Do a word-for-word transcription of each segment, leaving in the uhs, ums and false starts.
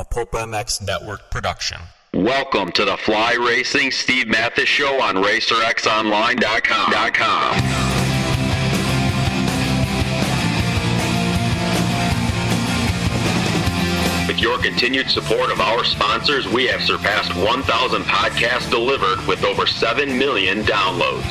a Pulp M X Network production. Welcome to the Fly Racing Steve Mathis Show on racer x online dot com. With your continued support of our sponsors, we have surpassed one thousand podcasts delivered with over seven million downloads.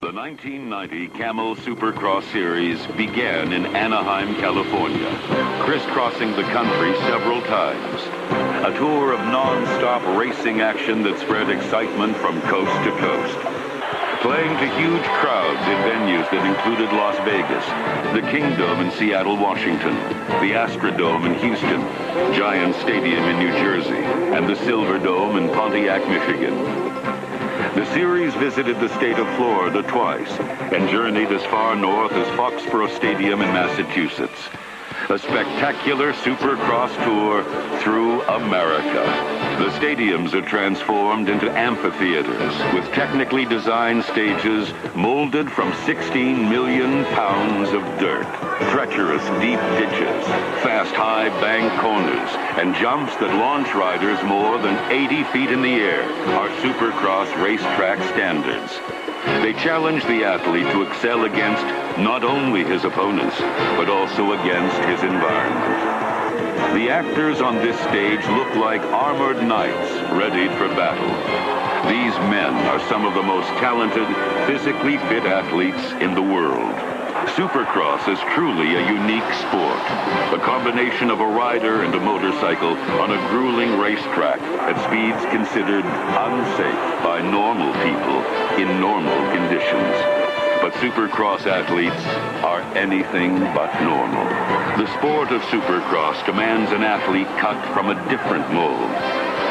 The nineteen ninety Camel Supercross Series began in Anaheim, California, crisscrossing the country several times. A tour of non-stop racing action that spread excitement from coast to coast. Playing to huge crowds in venues that included Las Vegas, the Kingdome in Seattle, Washington, the Astrodome in Houston, Giant Stadium in New Jersey, and the Silver Dome in Pontiac, Michigan. The series visited the state of Florida twice and journeyed as far north as Foxborough Stadium in Massachusetts. A spectacular supercross tour through America. The stadiums are transformed into amphitheaters with technically designed stages molded from sixteen million pounds of dirt, treacherous deep ditches, fast high bank corners, and jumps that launch riders more than eighty feet in the air are supercross racetrack standards. They challenge the athlete to excel against not only his opponents, but also against his environment. The actors on this stage look like armored knights ready for battle. These men are some of the most talented, physically fit athletes in the world. Supercross is truly a unique sport, a combination of a rider and a motorcycle on a grueling racetrack at speeds considered unsafe by normal people in normal conditions. But Supercross athletes are anything but normal. The sport of Supercross demands an athlete cut from a different mold.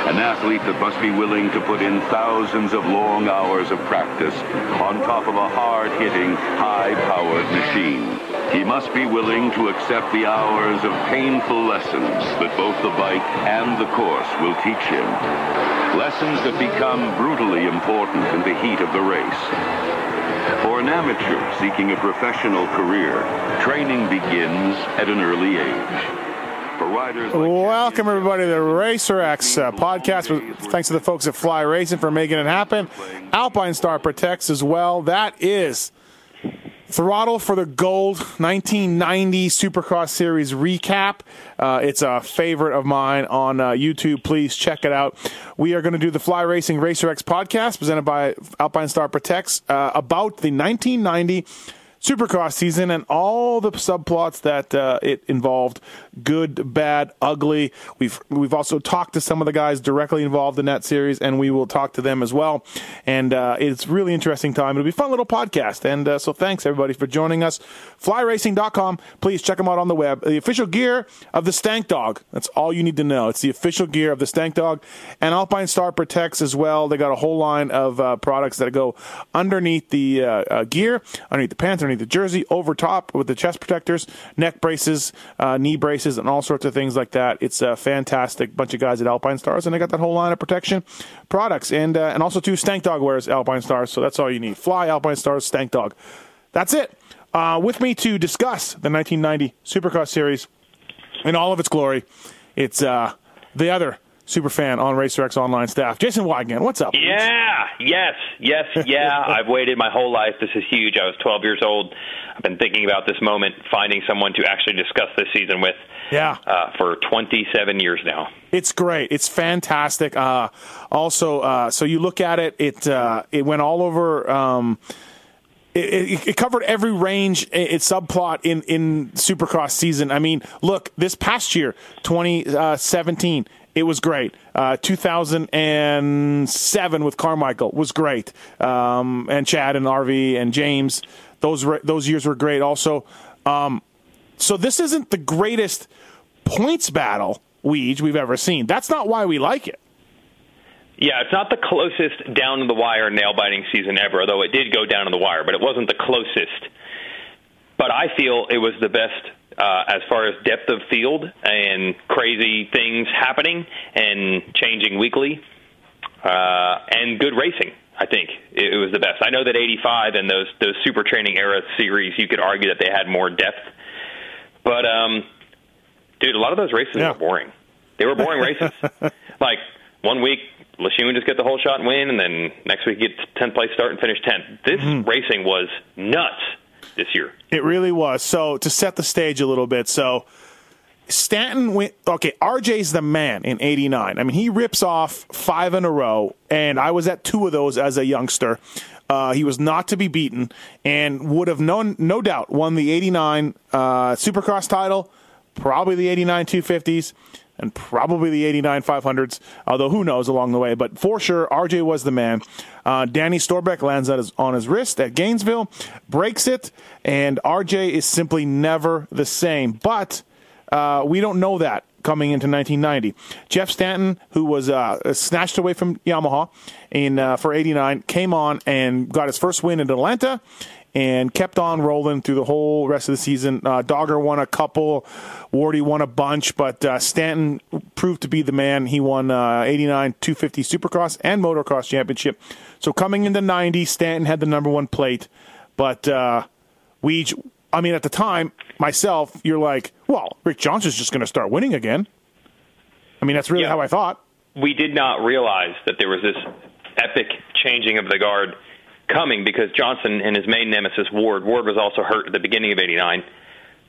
An athlete that must be willing to put in thousands of long hours of practice on top of a hard-hitting, high-powered machine. He must be willing to accept the hours of painful lessons that both the bike and the course will teach him. Lessons that become brutally important in the heat of the race. For an amateur seeking a professional career, training begins at an early age. For riders like Welcome, everybody, to the RacerX uh, podcast. With, thanks to the folks at Fly Racing for making it happen. Alpine Star protects as well. That is Throttle for the Gold nineteen ninety Supercross Series recap. Uh, it's a favorite of mine on uh, YouTube. Please check it out. We are going to do the Fly Racing RacerX podcast presented by Alpine Star Protects uh, about the nineteen ninety Supercross season and all the subplots that uh, it involved. Good, bad, ugly. We've we've also talked to some of the guys directly involved in that series, and we will talk to them as well. And uh, it's really interesting time. It'll be a fun little podcast. And uh, so thanks, everybody, for joining us. fly racing dot com. Please check them out on the web. The official gear of the Stank Dog. That's all you need to know. It's the official gear of the Stank Dog. And Alpine Star Protects as well. They got a whole line of uh, products that go underneath the uh, uh, gear, underneath the pants, underneath the jersey, over top with the chest protectors, neck braces, uh, knee braces, and all sorts of things like that. It's a fantastic bunch of guys at Alpine Stars, and they got that whole line of protection products. And uh, and also, too, Stank Dog wears Alpine Stars, so that's all you need. Fly, Alpine Stars, Stank Dog. That's it. Uh, with me to discuss the nineteen ninety Supercross Series in all of its glory, it's uh, the other superfan on RacerX Online staff, Jason Weigandt. What's up? Yeah, yes, yes, yeah. I've waited my whole life. This is huge. I was twelve years old. I've been thinking about this moment, finding someone to actually discuss this season with yeah. uh, for twenty-seven years now. It's great. It's fantastic. Uh, also, uh, so you look at it, it, uh, it went all over... Um, It, it, it covered every range, its subplot in, in Supercross season. I mean, look, this past year, twenty seventeen, It was great. Uh, two thousand seven with Carmichael was great. Um, and Chad and R V and James, those re- those years were great also. Um, so this isn't the greatest points battle, Weege, we've ever seen. That's not why we like it. Yeah, it's not the closest down-to-the-wire nail-biting season ever, although it did go down to the wire, but it wasn't the closest. But I feel it was the best Uh, as far as depth of field and crazy things happening and changing weekly, uh, and good racing, I think it, it was the best. I know that eighty-five and those those Super Training era series, you could argue that they had more depth. But, um, dude, a lot of those races yeah. were boring. They were boring races. Like, one week, Lachine would just get the whole shot and win, and then next week, get tenth place start and finish tenth. This mm-hmm. racing was nuts this year. It really was. So to set the stage a little bit, so Stanton went, okay, R J's the man in eighty-nine. I mean, he rips off five in a row, and I was at two of those as a youngster. Uh, he was not to be beaten and would have known, no doubt won the eighty-nine uh, Supercross title, probably the eighty-nine two fifties, and probably the eighty-nine five hundreds, although who knows along the way. But for sure, R J was the man. Uh, Danny Storbeck lands on his, on his wrist at Gainesville, breaks it, and R J is simply never the same. But uh, we don't know that coming into nineteen ninety. Jeff Stanton, who was uh, snatched away from Yamaha in uh, for eighty-nine, came on and got his first win in Atlanta and kept on rolling through the whole rest of the season. Uh, Dogger won a couple. Wardy won a bunch. But uh, Stanton proved to be the man. He won uh, eighty-nine, two fifty Supercross and Motocross Championship. So coming into ninety, Stanton had the number one plate. But uh, we, I mean, at the time, myself, you're like, well, Rick Johnson's just going to start winning again. I mean, that's really yeah. how I thought. We did not realize that there was this epic changing of the guard coming, because Johnson and his main nemesis, Ward, Ward was also hurt at the beginning of eighty-nine,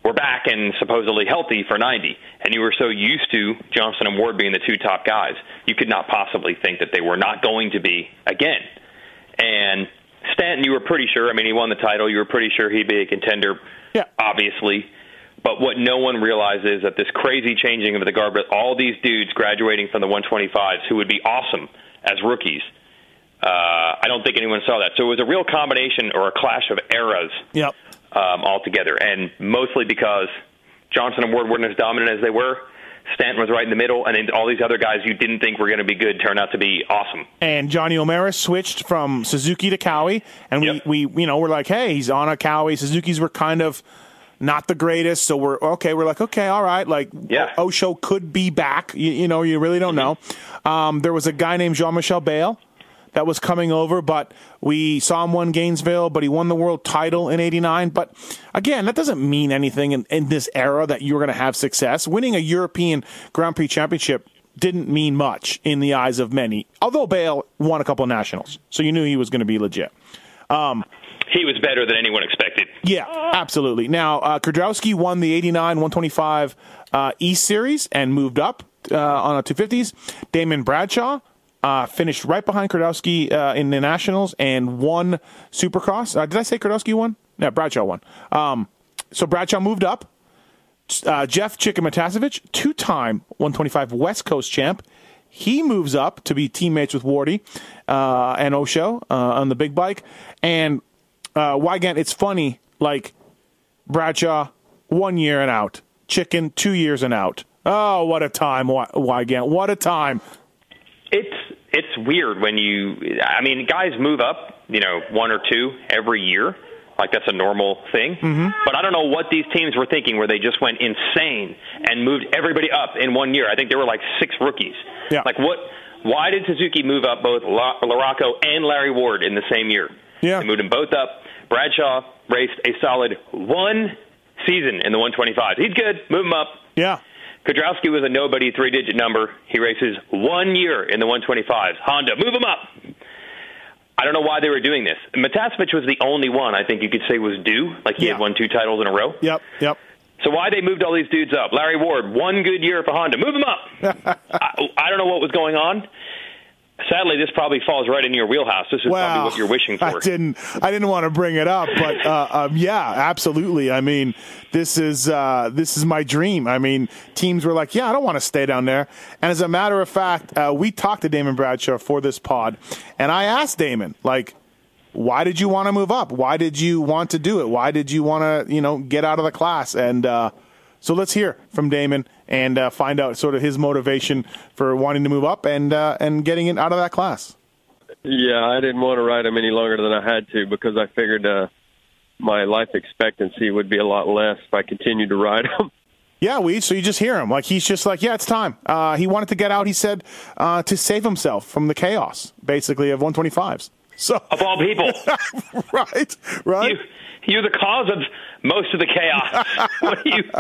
were back and supposedly healthy for ninety. And you were so used to Johnson and Ward being the two top guys, you could not possibly think that they were not going to be again. And Stanton, you were pretty sure. I mean, he won the title. You were pretty sure he'd be a contender, yeah. obviously. But what no one realizes is that this crazy changing of the guard, with all these dudes graduating from the one twenty-fives who would be awesome as rookies, Uh, I don't think anyone saw that. So it was a real combination or a clash of eras yep. um, altogether, and mostly because Johnson and Ward weren't as dominant as they were. Stanton was right in the middle, and then all these other guys you didn't think were going to be good turned out to be awesome. And Johnny O'Mara switched from Suzuki to Cowie, and yep. we, we, you know, we're like, hey, he's on a Cowie. Suzukis were kind of not the greatest, so we're okay. We're like, okay, all right, like yeah. o- Osho could be back. You, you know, you really don't mm-hmm. know. Um, there was a guy named Jean-Michel Bayle that was coming over, but we saw him win Gainesville, but he won the world title in eighty-nine. But again, that doesn't mean anything in, in this era that you're going to have success. Winning a European Grand Prix championship didn't mean much in the eyes of many, although Bale won a couple of nationals, so you knew he was going to be legit. Um, he was better than anyone expected. Yeah, absolutely. Now, uh, Kiedrowski won the eighty-nine one twenty-five uh, East Series and moved up uh, on a two fifties. Damon Bradshaw Uh, finished right behind Kiedrowski uh, in the Nationals and won Supercross. Uh, did I say Kiedrowski won? No, Bradshaw won. Um, so Bradshaw moved up. Uh, Jeff Chicken Matiasevich, two-time one twenty-five West Coast champ. He moves up to be teammates with Wardy uh, and Osho uh, on the big bike. And uh, Weigandt, it's funny, like Bradshaw, one year and out. Chicken, two years and out. Oh, what a time, Weigandt. What a time. It's It's weird when you, I mean, guys move up, you know, one or two every year. Like, that's a normal thing. Mm-hmm. But I don't know what these teams were thinking, where they just went insane and moved everybody up in one year. I think there were like six rookies. Yeah. Like, what? Why did Suzuki move up both La, LaRocco and Larry Ward in the same year? Yeah. They moved them both up. Bradshaw raced a solid one season in the one twenty-five. He's good. Move him up. Yeah. Kiedrowski was a nobody, three-digit number. He races one year in the one twenty-fives. Honda, move him up. I don't know why they were doing this. Matiasevich was the only one I think you could say was due. Like, he yeah. had won two titles in a row. Yep, yep. So why they moved all these dudes up? Larry Ward, one good year for Honda. Move him up. I, I don't know what was going on. Sadly, this probably falls right in your wheelhouse. This is well, probably what you're wishing for. I didn't, I didn't want to bring it up, but uh, um, yeah, absolutely. I mean, this is uh, this is my dream. I mean, teams were like, "Yeah, I don't want to stay down there." And as a matter of fact, uh, we talked to Damon Bradshaw for this pod, and I asked Damon, like, "Why did you want to move up? Why did you want to do it? Why did you want to, you know, get out of the class?" And uh, so let's hear from Damon and uh, find out sort of his motivation for wanting to move up and uh, and getting it out of that class. Yeah, I didn't want to ride him any longer than I had to because I figured uh, my life expectancy would be a lot less if I continued to ride him. Yeah, Weed, so you just hear him. Like, he's just like, yeah, it's time. Uh, he wanted to get out, he said, uh, to save himself from the chaos, basically, of one twenty-fives. So, of all people. right, right. You, you're the cause of most of the chaos. What are you...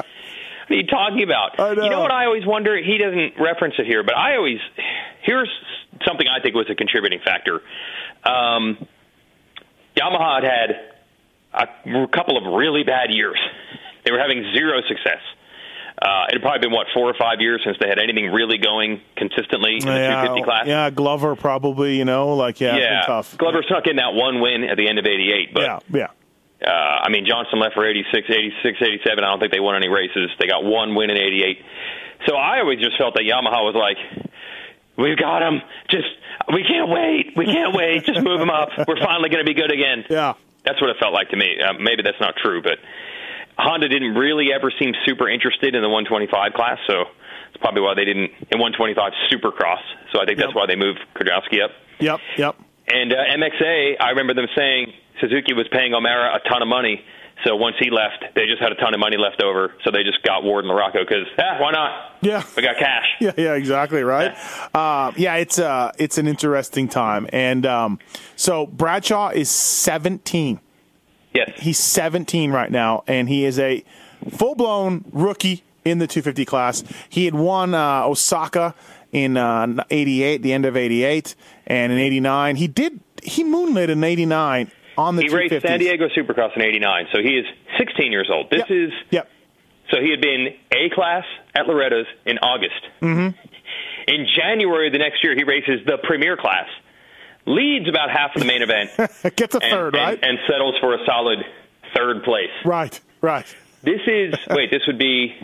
What are you talking about? I know. You know what I always wonder? He doesn't reference it here, but I always – here's something I think was a contributing factor. Um, Yamaha had had a couple of really bad years. They were having zero success. Uh, it had probably been, what, four or five years since they had anything really going consistently in the yeah, two fifty class. Yeah, Glover probably, you know, like, yeah, yeah. It's been tough. Glover snuck in that one win at the end of eighty-eight. But yeah, yeah. Uh, I mean, Johnson left for eighty-six, eighty-six, eighty-seven. I don't think they won any races. They got one win in eighty-eight. So I always just felt that Yamaha was like, we've got him. Just, we can't wait. We can't wait. Just move him up. We're finally going to be good again. Yeah. That's what it felt like to me. Uh, maybe that's not true, but Honda didn't really ever seem super interested in the one twenty-five class, so it's probably why they didn't in one twenty-five Supercross. So I think that's yep. why they moved Kiedrowski up. Yep, yep. And uh, M X A, I remember them saying Suzuki was paying O'Mara a ton of money, so once he left, they just had a ton of money left over, so they just got Ward and LaRocco because ah, why not? Yeah, we got cash. Yeah, yeah, exactly right. Yeah, uh, yeah it's uh, it's an interesting time, and um, so Bradshaw is seventeen. Yes, he's seventeen right now, and he is a full-blown rookie in the two fifty class. He had won uh, Osaka in uh, eighty-eight, the end of eighty-eight, and in eighty-nine he did he moonlit in eighty-nine on the he two fifties. Raced San Diego Supercross in eighty-nine, so he is sixteen years old. This yep. is yep. So he had been A class at Loretta's in August. Mm-hmm. In January the next year, he races the Premier class, leads about half of the main event, gets a and, third, right, and, and settles for a solid third place. Right, right. This is wait, this would be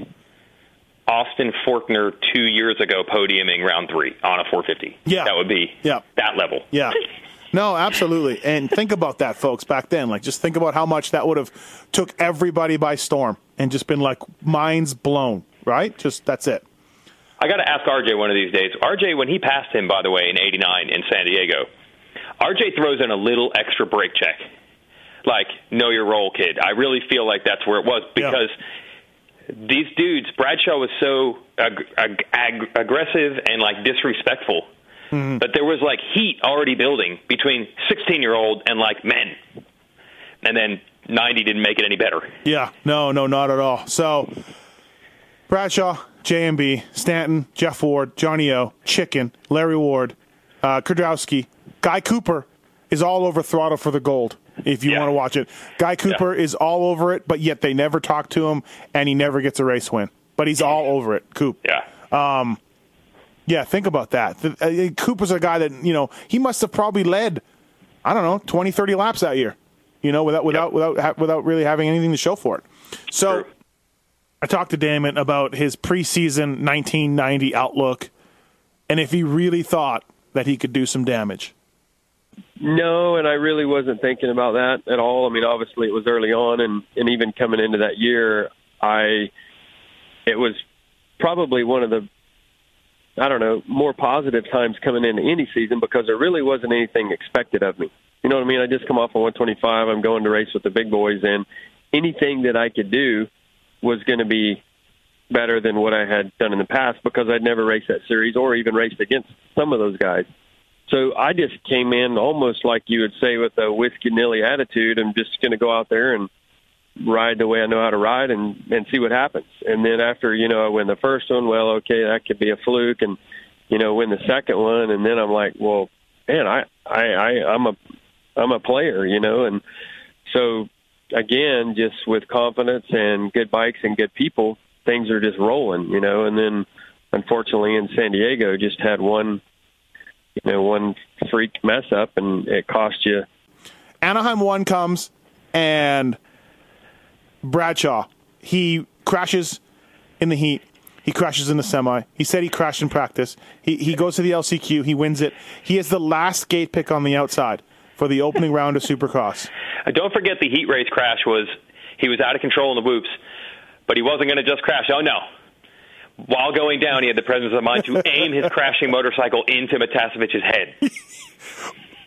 Austin Faulkner two years ago podiuming round three on a four fifty. Yeah. That would be yeah. that level. Yeah. No, absolutely. And think about that, folks, back then. Like, just think about how much that would have took everybody by storm and just been like, minds blown, right? Just, that's it. I got to ask R J one of these days. R J, when he passed him, by the way, in eighty-nine in San Diego, R J throws in a little extra brake check. Like, know your role, kid. I really feel like that's where it was because... Yeah. These dudes, Bradshaw was so ag- ag- ag- aggressive and, like, disrespectful. Mm-hmm. But there was, like, heat already building between sixteen-year-old and, like, men. And then ninety didn't make it any better. Yeah. No, no, not at all. So, Bradshaw, J M B, Stanton, Jeff Ward, Johnny O, Chicken, Larry Ward, uh, Kiedrowski, Guy Cooper is all over Throttle for the Gold. If you yeah. want to watch it, Guy Cooper yeah. is all over it, but yet they never talk to him, and he never gets a race win. But he's all over it, Coop. Yeah, um, yeah. Think about that. The, uh, Coop was a guy that you know he must have probably led, I don't know, twenty, thirty laps that year, you know, without without yep. without without really having anything to show for it. So True. I talked to Damon about his preseason nineteen ninety outlook, and if he really thought that he could do some damage. No, and I really wasn't thinking about that at all. I mean, obviously it was early on, and, and even coming into that year, I it was probably one of the, I don't know, more positive times coming into any season because there really wasn't anything expected of me. You know what I mean? I just come off of one twenty-five. I'm going to race with the big boys, and anything that I could do was going to be better than what I had done in the past because I'd never raced that series or even raced against some of those guys. So I just came in almost like you would say with a whiskey-nilly attitude. I'm just going to go out there and ride the way I know how to ride and, and see what happens. And then after, you know, I win the first one, well, okay, that could be a fluke and, you know, win the second one. And then I'm like, well, man, I, I, I, I'm a I'm a player, you know. And so, again, just with confidence and good bikes and good people, things are just rolling, you know. And then, unfortunately, in San Diego, just had one – you know, one freak mess up and it cost you. Anaheim one comes and Bradshaw, he crashes in the heat. He crashes in the semi. He said he crashed in practice. He he goes to the L C Q. He wins it. He is the last gate pick on the outside for the opening round of Supercross. Don't forget the heat race crash was, he was out of control in the whoops, but he wasn't going to just crash. Oh, no. While going down, he had the presence of mind to aim his crashing motorcycle into Matasevich's head.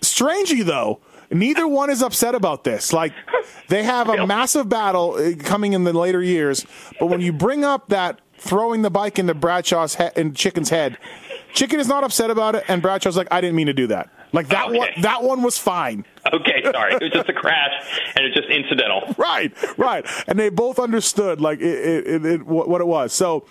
Strangely, though, neither one is upset about this. Like, they have a massive battle coming in the later years, but when you bring up that throwing the bike into Bradshaw's head, in Chicken's head, Chicken is not upset about it, and Bradshaw's like, I didn't mean to do that. Like, that, okay. one, that one was fine. Okay, sorry. It was just a crash, and it's just incidental. Right, right. And they both understood, like, it, it, it, what it was. So,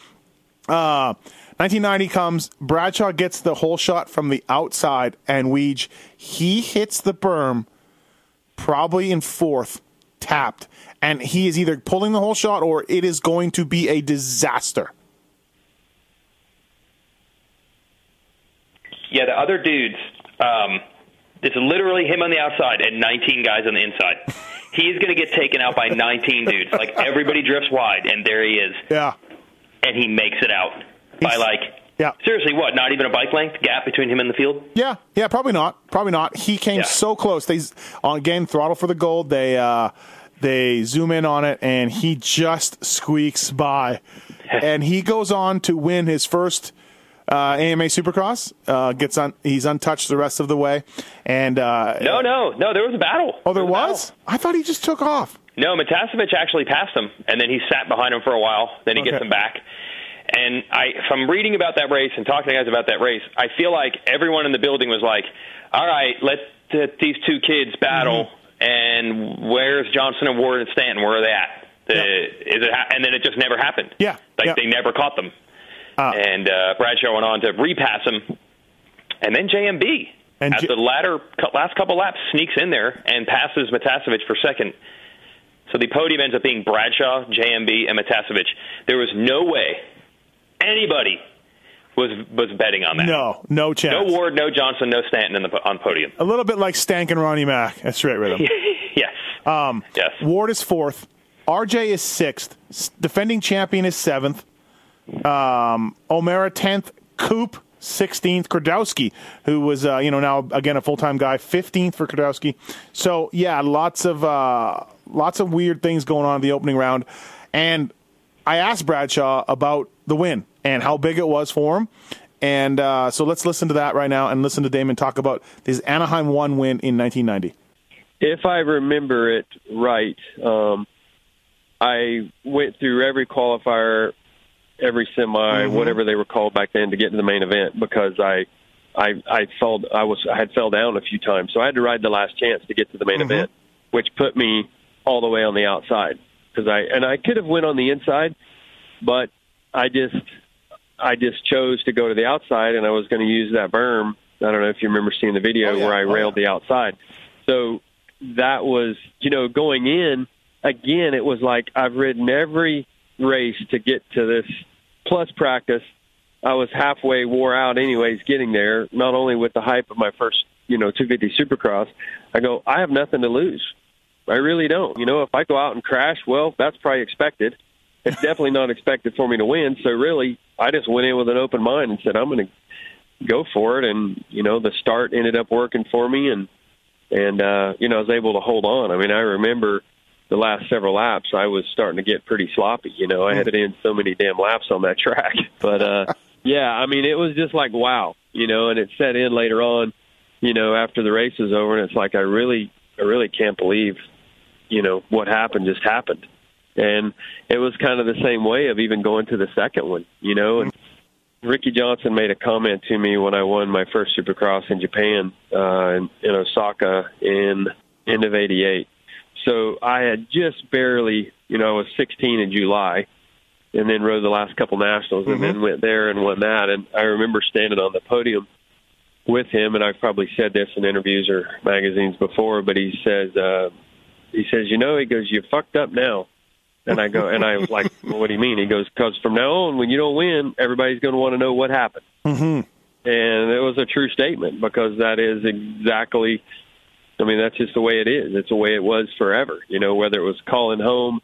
Uh, nineteen ninety comes, Bradshaw gets the whole shot from the outside, and Weege, he hits the berm, probably in fourth, tapped, and he is either pulling the whole shot or it is going to be a disaster. Yeah, the other dudes, um, it's literally him on the outside and nineteen guys on the inside. He's going to get taken out by nineteen dudes. Like, everybody drifts wide, and there he is. Yeah. And he makes it out by, He's, like, yeah. seriously, what, not even a bike-length gap between him and the field? Yeah, yeah, probably not. Probably not. He came yeah. so close. They on Again, Throttle for the Gold, they uh, they zoom in on it, and he just squeaks by. And he goes on to win his first uh, A M A Supercross. Uh, gets on. He's untouched the rest of the way. And uh, No, no, no, there was a battle. Oh, there, there was? was? I thought he just took off. No, Matiasevich actually passed him, and then he sat behind him for a while. Then he okay. gets him back. And I, from reading about that race and talking to guys about that race, I feel like everyone in the building was like, all right, let uh, these two kids battle, mm-hmm. and where's Johnson and Ward and Stanton? Where are they at? The, yeah. is it ha- and then it just never happened. Yeah. Like, yeah. they never caught them. Uh, and uh, Bradshaw went on to repass him. And then J M B, and at J- the latter, last couple laps, sneaks in there and passes Matiasevich for second. So the podium ends up being Bradshaw, J M B, and Matiasevich. There was no way anybody was was betting on that. No, no chance. No Ward, no Johnson, no Stanton in the, on podium. A little bit like Stank and Ronnie Mack at Straight Rhythm. yes. Um, yes. Ward is fourth. R J is sixth. Defending champion is seventh. Um, O'Mara tenth. Coop sixteenth. Kiedrowski, who was uh, you know now again a full time guy, fifteenth for Kiedrowski. So yeah, lots of. Uh, Lots of weird things going on in the opening round. And I asked Bradshaw about the win and how big it was for him. And uh, so let's listen to that right now and listen to Damon talk about his Anaheim one win in nineteen ninety. If I remember it right, um, I went through every qualifier, every semi, mm-hmm. whatever they were called back then to get to the main event because I I, I, fell, I, was, I had fell down a few times. So I had to ride the last chance to get to the main mm-hmm. event, which put me all the way on the outside, because I and I could have went on the inside, but I just I just chose to go to the outside, and I was going to use that berm. I don't know if you remember seeing the video oh, yeah. where I oh, railed yeah. the outside. So that was, you know, going in again. It was like I've ridden every race to get to this plus practice. I was halfway wore out, anyways, getting there. Not only with the hype of my first, you know, two fifty Supercross, I go I have nothing to lose. I really don't. You know, if I go out and crash, well, that's probably expected. It's definitely not expected for me to win. So really, I just went in with an open mind and said, I'm going to go for it. And, you know, the start ended up working for me. And, and uh, you know, I was able to hold on. I mean, I remember the last several laps, I was starting to get pretty sloppy. You know, I had it in so many damn laps on that track. But, uh, yeah, I mean, it was just like, wow, you know, and it set in later on, you know, after the race was over. And it's like, I really, I really can't believe you know, what happened just happened. And it was kind of the same way of even going to the second one, you know. And Ricky Johnson made a comment to me when I won my first Supercross in Japan uh, in, in Osaka in end of eighty-eight. So I had just barely, you know, I was sixteen in July and then rode the last couple nationals mm-hmm. and then went there and won that. And I remember standing on the podium with him, and I've probably said this in interviews or magazines before, but he says, uh, He says, you know, he goes, you fucked up now. And I go, and I was like, well, what do you mean? He goes, because from now on, when you don't win, everybody's going to want to know what happened. Mm-hmm. And it was a true statement, because that is exactly, I mean, that's just the way it is. It's the way it was forever. You know, whether it was calling home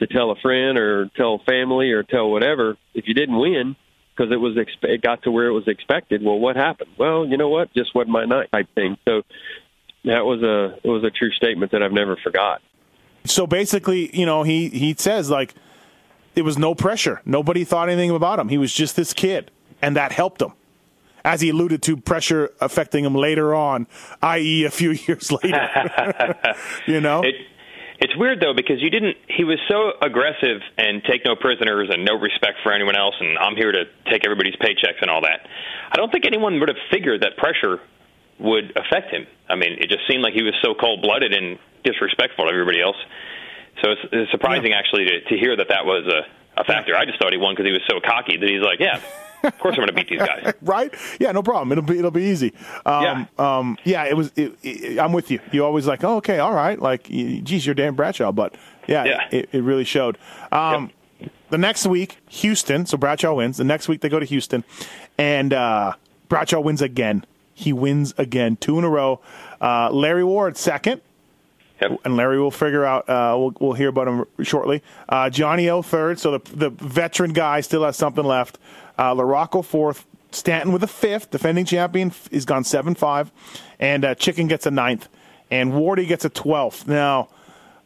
to tell a friend or tell family or tell whatever, if you didn't win because it was expe- it got to where it was expected, well, what happened? Well, you know what? Just wasn't my night type thing. So that was a it was a true statement that I've never forgot. So basically, you know, he, he says, like, it was no pressure. Nobody thought anything about him. He was just this kid, and that helped him. As he alluded to, pressure affecting him later on, that is a few years later. You know? It, it's weird, though, because you didn't – he was so aggressive and take no prisoners and no respect for anyone else, and I'm here to take everybody's paychecks and all that. I don't think anyone would have figured that pressure would affect him. I mean, it just seemed like he was so cold-blooded and disrespectful to everybody else. So it's, it's surprising, yeah. actually, to, to hear that that was a, a factor. I just thought he won because he was so cocky that he's like, yeah. Of course, I'm going to beat these guys, right? Yeah, no problem. It'll be it'll be easy. Um, yeah, um, yeah. It was. It, it, I'm with you. You always like, oh, okay, all right. Like, geez, you're Dan Bradshaw, but yeah, yeah. It, it really showed. Um, yep. The next week, Houston. So Bradshaw wins. The next week, they go to Houston, and uh, Bradshaw wins again. He wins again, two in a row. Uh, Larry Ward second, yep. and Larry will figure out. Uh, we'll we'll hear about him shortly. Uh, Johnny O third. So the the veteran guy still has something left. Uh, LaRocco fourth, Stanton with a fifth, defending champion is gone seven five, and uh, Chicken gets a ninth, and Wardy gets a twelfth. Now,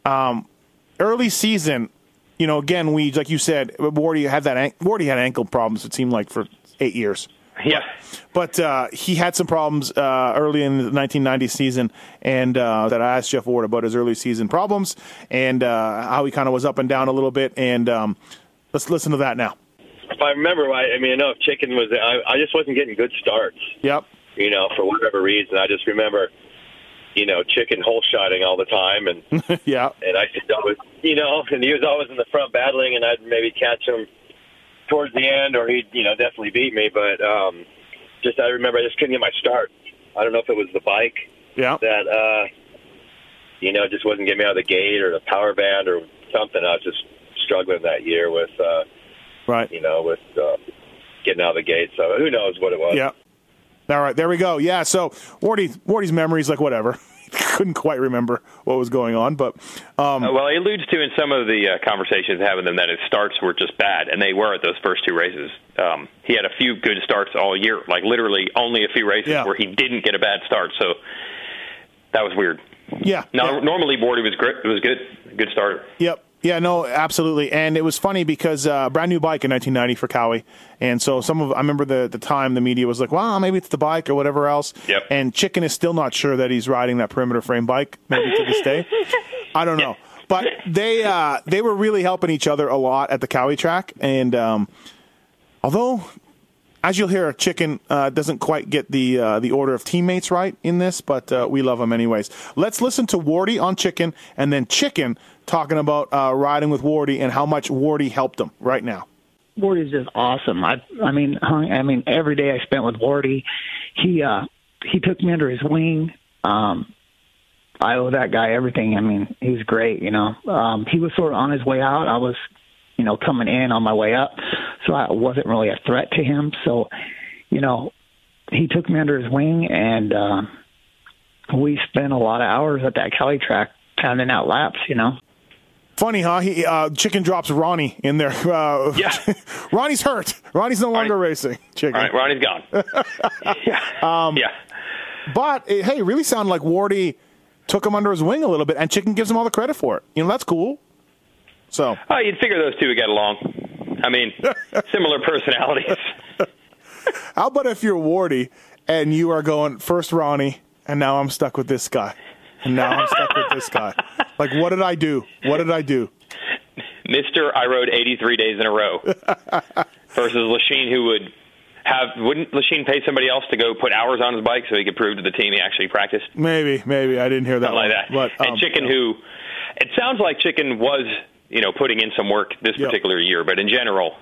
um, early season, you know, again we like you said, Wardy had that an- Wardy had ankle problems. It seemed like for eight years. Yeah, but, but uh, he had some problems uh, early in the nineteen ninety season, and uh, that I asked Jeff Ward about his early season problems and uh, how he kind of was up and down a little bit. And um, let's listen to that now. If I remember right, I mean, I know if Chicken was, I, I just wasn't getting good starts. Yep. You know, for whatever reason, I just remember, you know, Chicken hole shotting all the time, and yeah, and I just always, you know, and he was always in the front battling, and I'd maybe catch him towards the end, or he'd, you know, definitely beat me. But um, just I remember I just couldn't get my start. I don't know if it was the bike, yeah, that uh, you know, just wasn't getting me out of the gate, or the power band, or something. I was just struggling that year with. Uh, Right, you know, with uh, getting out of the gate. So who knows what it was? Yeah. All right, there we go. Yeah. So Wardy, Wardy's memories, like whatever, couldn't quite remember what was going on, but um, uh, well, he alludes to in some of the uh, conversations having them that his starts were just bad, and they were at those first two races. Um, he had a few good starts all year, like literally only a few races yeah. where he didn't get a bad start. So that was weird. Yeah. Now yeah. normally Wardy was great. It was good, good starter. Yep. Yeah, no, absolutely. And it was funny because uh, brand new bike in nineteen ninety for Cowie. And so some of I remember the, the time the media was like, well, maybe it's the bike or whatever else. Yep. And Chicken is still not sure that he's riding that perimeter frame bike, maybe to this day. I don't know. But they uh, they were really helping each other a lot at the Cowie track. And um, although, as you'll hear, Chicken uh, doesn't quite get the uh, the order of teammates right in this, but uh, we love him anyways. Let's listen to Wardy on Chicken, and then Chicken talking about uh, riding with Wardy and how much Wardy helped him right now. Wardy's just awesome. I, I mean, I mean, every day I spent with Wardy, he uh, he took me under his wing. Um, I owe that guy everything. I mean, he was great. You know, um, he was sort of on his way out. I was, you know, coming in on my way up, so I wasn't really a threat to him. So, you know, he took me under his wing, and uh, we spent a lot of hours at that Cali track pounding out laps. You know. Funny, huh? He uh, Chicken drops Ronnie in there. Uh, yeah. Ronnie's hurt. Ronnie's no longer Ronnie. racing. Chicken. All right, Ronnie's gone. yeah. Um, yeah. But, it, hey, it really sounded like Wardy took him under his wing a little bit, and Chicken gives him all the credit for it. You know, that's cool. So. Oh, you'd figure those two would get along. I mean, similar personalities. How about if you're Wardy and you are going, first Ronnie, and now I'm stuck with this guy. And now I'm stuck with this guy. Like, what did I do? What did I do? Mister I rode eighty-three days in a row versus Lachine, who would have – wouldn't Lachine pay somebody else to go put hours on his bike so he could prove to the team he actually practiced? Maybe, maybe. I didn't hear that. Something like that. But, um, and Chicken yeah. who – it sounds like Chicken was, you know, putting in some work this yep. particular year, but in general –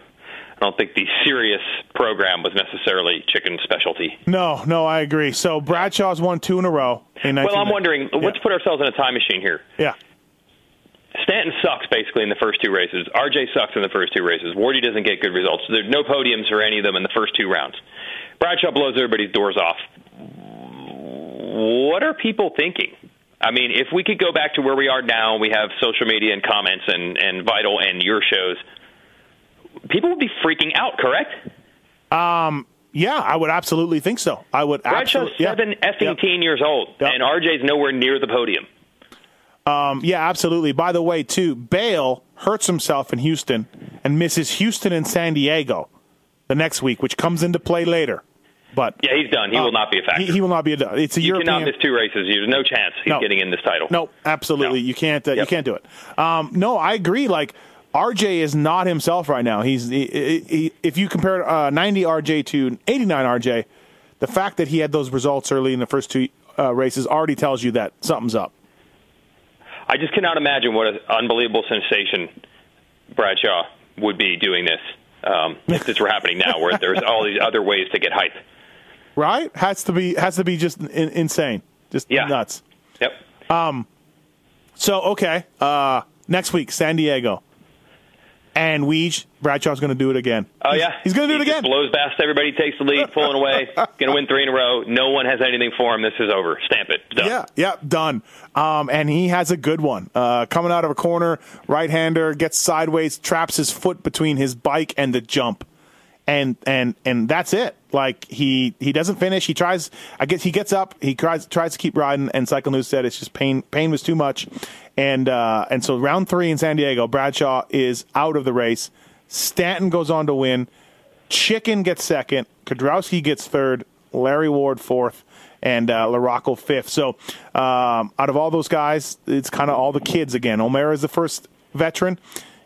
I don't think the serious program was necessarily Chicken's specialty. No, no, I agree. So Bradshaw's won two in a row. In well, I'm wondering, yeah. let's put ourselves in a time machine here. Yeah. Stanton sucks basically in the first two races. R J sucks in the first two races. Wardy doesn't get good results. There's no podiums for any of them in the first two rounds. Bradshaw blows everybody's doors off. What are people thinking? I mean, if we could go back to where we are now, we have social media and comments and, and Vital and your shows, people would be freaking out, correct? Um, yeah, I would absolutely think so. I would Bradshaw's absolutely. Bradshaw's yeah. seven effing yep. years old, yep. and R J's nowhere near the podium. Um, yeah, absolutely. By the way, too, Bayle hurts himself in Houston and misses Houston and San Diego the next week, which comes into play later. But yeah, he's done. He um, will not be a factor. He, he will not be a. It's a you European. You cannot miss two races. There's no chance he's no. getting in this title. No, absolutely, no. you can't. Uh, yep. You can't do it. Um, no, I agree. Like R J is not himself right now. He's he, he, he, if you compare uh, ninety R J to eighty-nine R J, the fact that he had those results early in the first two uh, races already tells you that something's up. I just cannot imagine what an unbelievable sensation Bradshaw would be doing this um, if this were happening now, where there's all these other ways to get hype. Right? Has to be has to be just in, insane. Just yeah. nuts. Yep. Um, so, okay. Uh, next week, San Diego. And Weege, Bradshaw's going to do it again. Oh, he's, yeah. He's going to do he it again. Blows past everybody, takes the lead, pulling away. Going to win three in a row. No one has anything for him. This is over. Stamp it. Done. Yeah, yeah, done. Um, and he has a good one. Uh, coming out of a corner, right-hander, gets sideways, traps his foot between his bike and the jump. And and and that's it. Like he, he doesn't finish. He tries. I guess he gets up. He tries tries to keep riding. And Cycle News said it's just pain. Pain was too much. And uh, and so round three in San Diego, Bradshaw is out of the race. Stanton goes on to win. Chicken gets second. Kiedrowski gets third. Larry Ward fourth, and uh, LaRocco fifth. So um, out of all those guys, it's kind of all the kids again. O'Mara is the first veteran.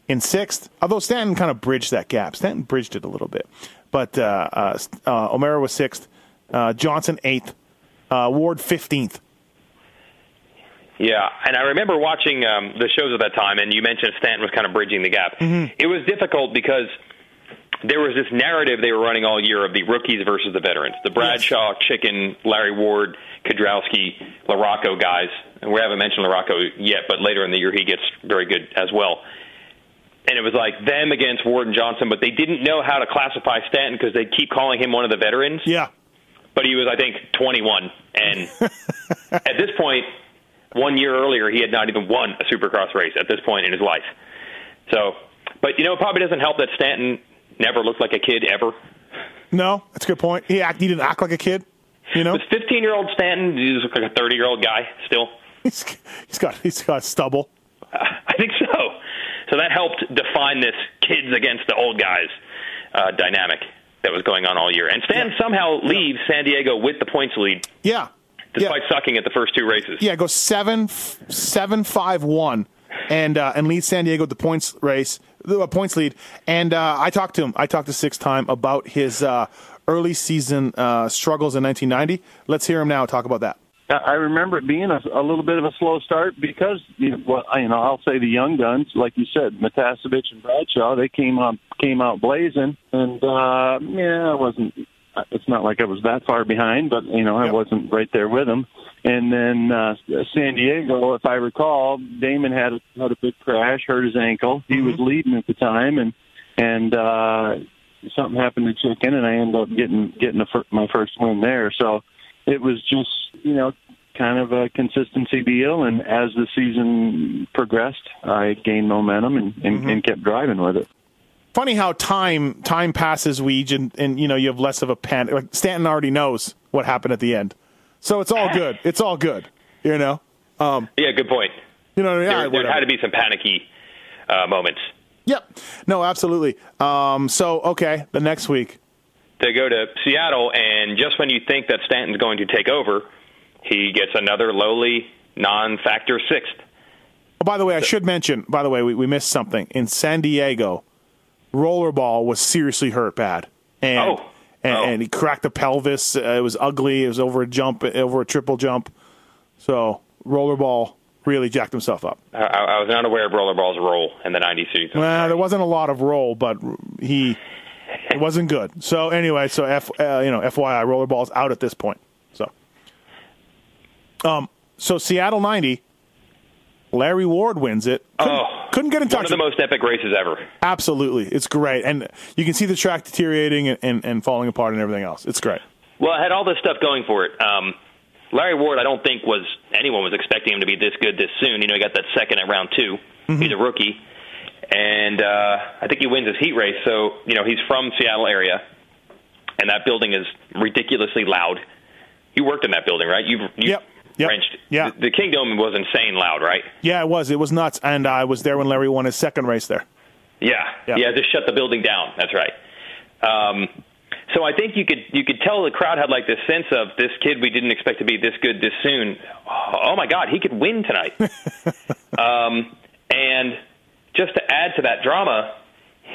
In sixth, although Stanton kind of bridged that gap. Stanton bridged it a little bit. But uh, uh, uh, O'Mara was sixth, uh, Johnson eighth, uh, Ward fifteenth. Yeah, and I remember watching um, the shows at that time, and you mentioned Stanton was kind of bridging the gap. Mm-hmm. It was difficult because there was this narrative they were running all year of the rookies versus the veterans. The Bradshaw, yes. Chicken, Larry Ward, Kiedrowski, LaRocco guys. And we haven't mentioned LaRocco yet, but later in the year he gets very good as well. And it was like them against Ward and Johnson, but they didn't know how to classify Stanton because they keep calling him one of the veterans. Yeah. But he was, I think, twenty-one. And at this point, one year earlier, he had not even won a Supercross race at this point in his life. So, but, you know, it probably doesn't help that Stanton never looked like a kid ever. No, that's a good point. He, act, he didn't act like a kid, you know? This fifteen-year-old Stanton, he was like a thirty-year-old guy still. He's, he's got he's got stubble. Uh, I think so. So that helped define this kids against the old guys uh, dynamic that was going on all year. And Stan yeah. somehow leaves yeah. San Diego with the points lead. Yeah. Despite yeah. sucking at the first two races. Yeah, goes seven, seven, five, one, and uh, and leads San Diego with the points race, the uh, points lead. And uh, I talked to him. I talked to Six Time about his uh, early season uh, struggles in nineteen ninety. Let's hear him now talk about that. I remember it being a, a little bit of a slow start because, you know, well, you know, I'll say the young guns, like you said, Matiasevich and Bradshaw, they came on, came out blazing, and uh, yeah, I wasn't. It's not like I was that far behind, but you know, I yep. wasn't right there with them. And then uh, San Diego, if I recall, Damon had a, had a big crash, hurt his ankle. He mm-hmm. was leading at the time, and and uh, something happened to Chicken, and I ended up getting getting a, my first win there. So. It was just, you know, kind of a consistency deal, and as the season progressed, I gained momentum and, and, mm-hmm. and kept driving with it. Funny how time time passes, Weege, and, and, you know, you have less of a panic. Like, Stanton already knows what happened at the end. So it's all good. It's all good, you know? Um, yeah, good point. You know, yeah, there, there had to be some panicky uh, moments. Yep. No, absolutely. Um, so, okay, the next week. They go to Seattle, and just when you think that Stanton's going to take over, he gets another lowly, non-factor sixth. Oh, by the way, I should mention, by the way, we, we missed something. In San Diego, Rollerball was seriously hurt bad. And, oh. and, oh. and he cracked the pelvis. Uh, it was ugly. It was over a jump, over a triple jump. So Rollerball really jacked himself up. I, I was not aware of Rollerball's role in the nineties season. Well, there wasn't a lot of role, but he... It wasn't good. So anyway, so F, uh, you know, F Y I, Rollerball's out at this point. So, um, so Seattle ninety, Larry Ward wins it. Couldn't, oh. couldn't get in touch. One of the most epic races ever. Absolutely. It's great. And you can see the track deteriorating and, and, and falling apart and everything else. It's great. Well, it had all this stuff going for it. Um, Larry Ward, I don't think was anyone was expecting him to be this good this soon. You know, he got that second at round two. Mm-hmm. He's a rookie. And uh, I think he wins his heat race. So, you know, he's from Seattle area, and that building is ridiculously loud. You worked in that building, right? You've, you've Yep. Yep. Yeah. The, the Kingdom was insane loud, right? Yeah, it was. It was nuts. And I was there when Larry won his second race there. Yeah. Yeah, yeah just shut the building down. That's right. Um, so I think you could you could tell the crowd had like this sense of this kid we didn't expect to be this good this soon. Oh, my God, he could win tonight. um, and just to add to that drama,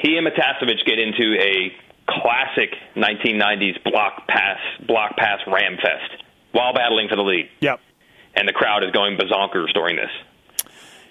he and Matiasevich get into a classic nineteen nineties block pass, block pass ram fest while battling for the lead. Yep. And the crowd is going bazonkers during this.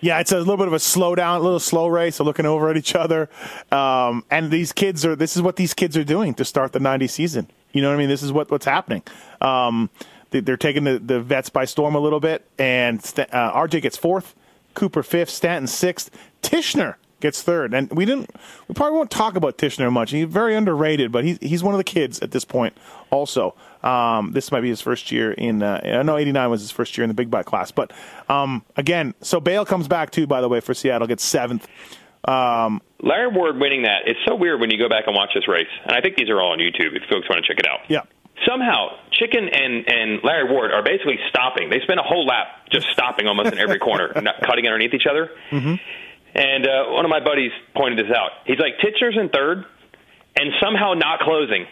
Yeah, it's a little bit of a slow down, a little slow race. They're looking over at each other. Um, and these kids are, this is what these kids are doing to start the nineties season. You know what I mean? This is what, what's happening. Um, they, they're taking the, the vets by storm a little bit. And uh, R J gets fourth, Cooper fifth, Stanton sixth, Tishner gets third. And we didn't, we probably won't talk about Tishner much. He's very underrated, but he's, he's one of the kids at this point also. Um, this might be his first year in, uh, I know eighty-nine was his first year in the big bike class, but, um, again, so Bayle comes back too, by the way, for Seattle, gets seventh. Um, Larry Ward winning that. It's so weird when you go back and watch this race. And I think these are all on YouTube if folks want to check it out. Yeah. Somehow Chicken and, and Larry Ward are basically stopping. They spend a whole lap just stopping almost in every corner, not cutting underneath each other. Mm-hmm. And, uh, one of my buddies pointed this out. He's like, Titcher's in third and somehow not closing.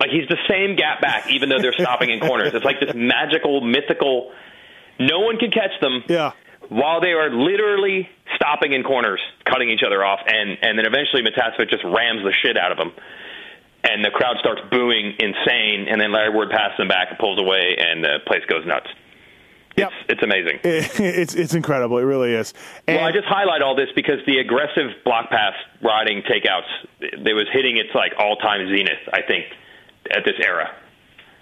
Like, he's the same gap back, even though they're stopping in corners. It's like this magical, mythical, no one can catch them yeah. while they are literally stopping in corners, cutting each other off, and, and then eventually Matiasevich just rams the shit out of them. And the crowd starts booing insane, and then Larry Ward passes them back and pulls away, and the place goes nuts. Yep. It's, it's amazing. It, it's it's incredible. It really is. And well, I just highlight all this because the aggressive block pass riding takeouts, they was hitting its, like, all-time zenith, I think, at this era.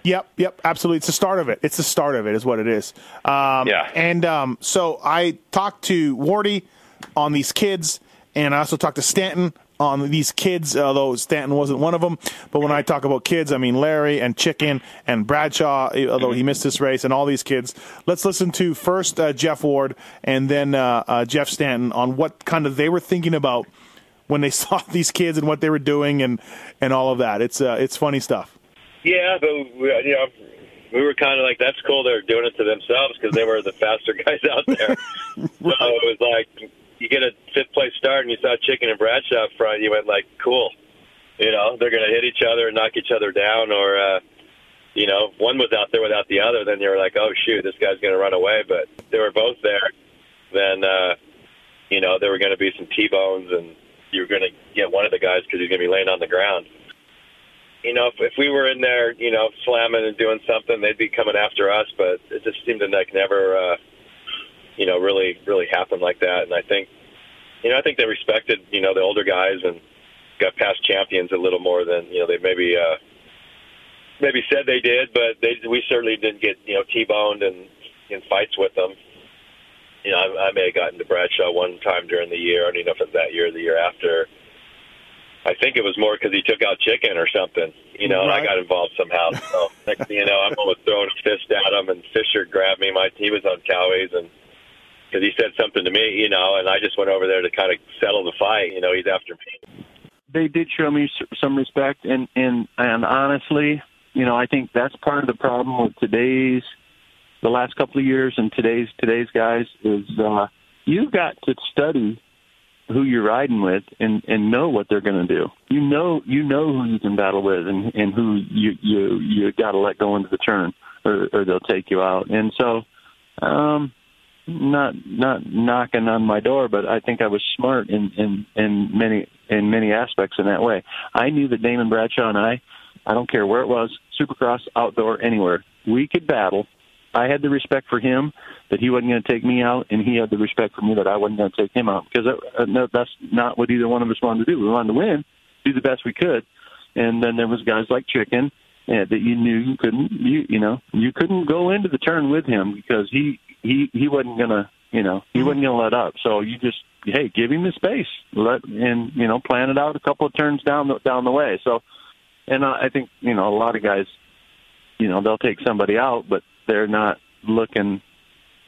Yep, yep, absolutely. It's the start of it. It's the start of it is what it is. Um, yeah. And um, so I talked to Wardy on these kids, and I also talked to Stanton on these kids, although Stanton wasn't one of them. But when I talk about kids, I mean Larry and Chicken and Bradshaw, although he missed this race, and all these kids. Let's listen to first uh, Jeff Ward and then uh, uh, Jeff Stanton on what kind of they were thinking about when they saw these kids and what they were doing and, and all of that. It's uh, it's funny stuff. Yeah, but we, you know, we were kind of like, that's cool they're doing it to themselves because they were the faster guys out there. Right. So it was like, you get a fifth-place start and you saw Chicken and Bradshaw up front, you went like, cool. You know, they're going to hit each other and knock each other down, or, uh, you know, one was out there without the other, then you were like, oh, shoot, this guy's going to run away. But they were both there. Then, uh, you know, there were going to be some T-bones and you're going to get one of the guys because he's going to be laying on the ground. You know, if, if we were in there, you know, slamming and doing something, they'd be coming after us. But it just seemed to like never, uh, you know, really, really happen like that. And I think, you know, I think they respected, you know, the older guys and got past champions a little more than, you know, they maybe uh, maybe said they did. But they, we certainly didn't get, you know, T-boned and in fights with them. You know, I, I may have gotten to Bradshaw one time during the year. I don't even know if it was that year or the year after. I think it was more because he took out Chicken or something. You know, right. And I got involved somehow. So, next thing you know, I'm almost throwing a fist at him, and Fisher grabbed me. My, he was on Cowie's, and because he said something to me, you know, and I just went over there to kind of settle the fight. You know, he's after me. They did show me some respect, and, and, and honestly, you know, I think that's part of the problem with today's the last couple of years and today's today's guys is uh, you've got to study who you're riding with and, and know what they're going to do. You know you know who you can battle with and, and who you you you got to let go into the turn or, or they'll take you out. And so, um, not not knocking on my door, but I think I was smart in in, in many in many aspects in that way. I knew that Damon Bradshaw and I, I don't care where it was, Supercross, outdoor, anywhere, we could battle. I had the respect for him that he wasn't going to take me out, and he had the respect for me that I wasn't going to take him out, because that, uh, no, that's not what either one of us wanted to do. We wanted to win, do the best we could, and then there was guys like Chicken uh, that you knew you couldn't, you, you know, you couldn't go into the turn with him because he he, he wasn't going to You know, he wasn't going to let up. So you just, hey, give him the space, let and you know, plan it out a couple of turns down the, down the way. So, and I think you know a lot of guys, you know, they'll take somebody out, but they're not looking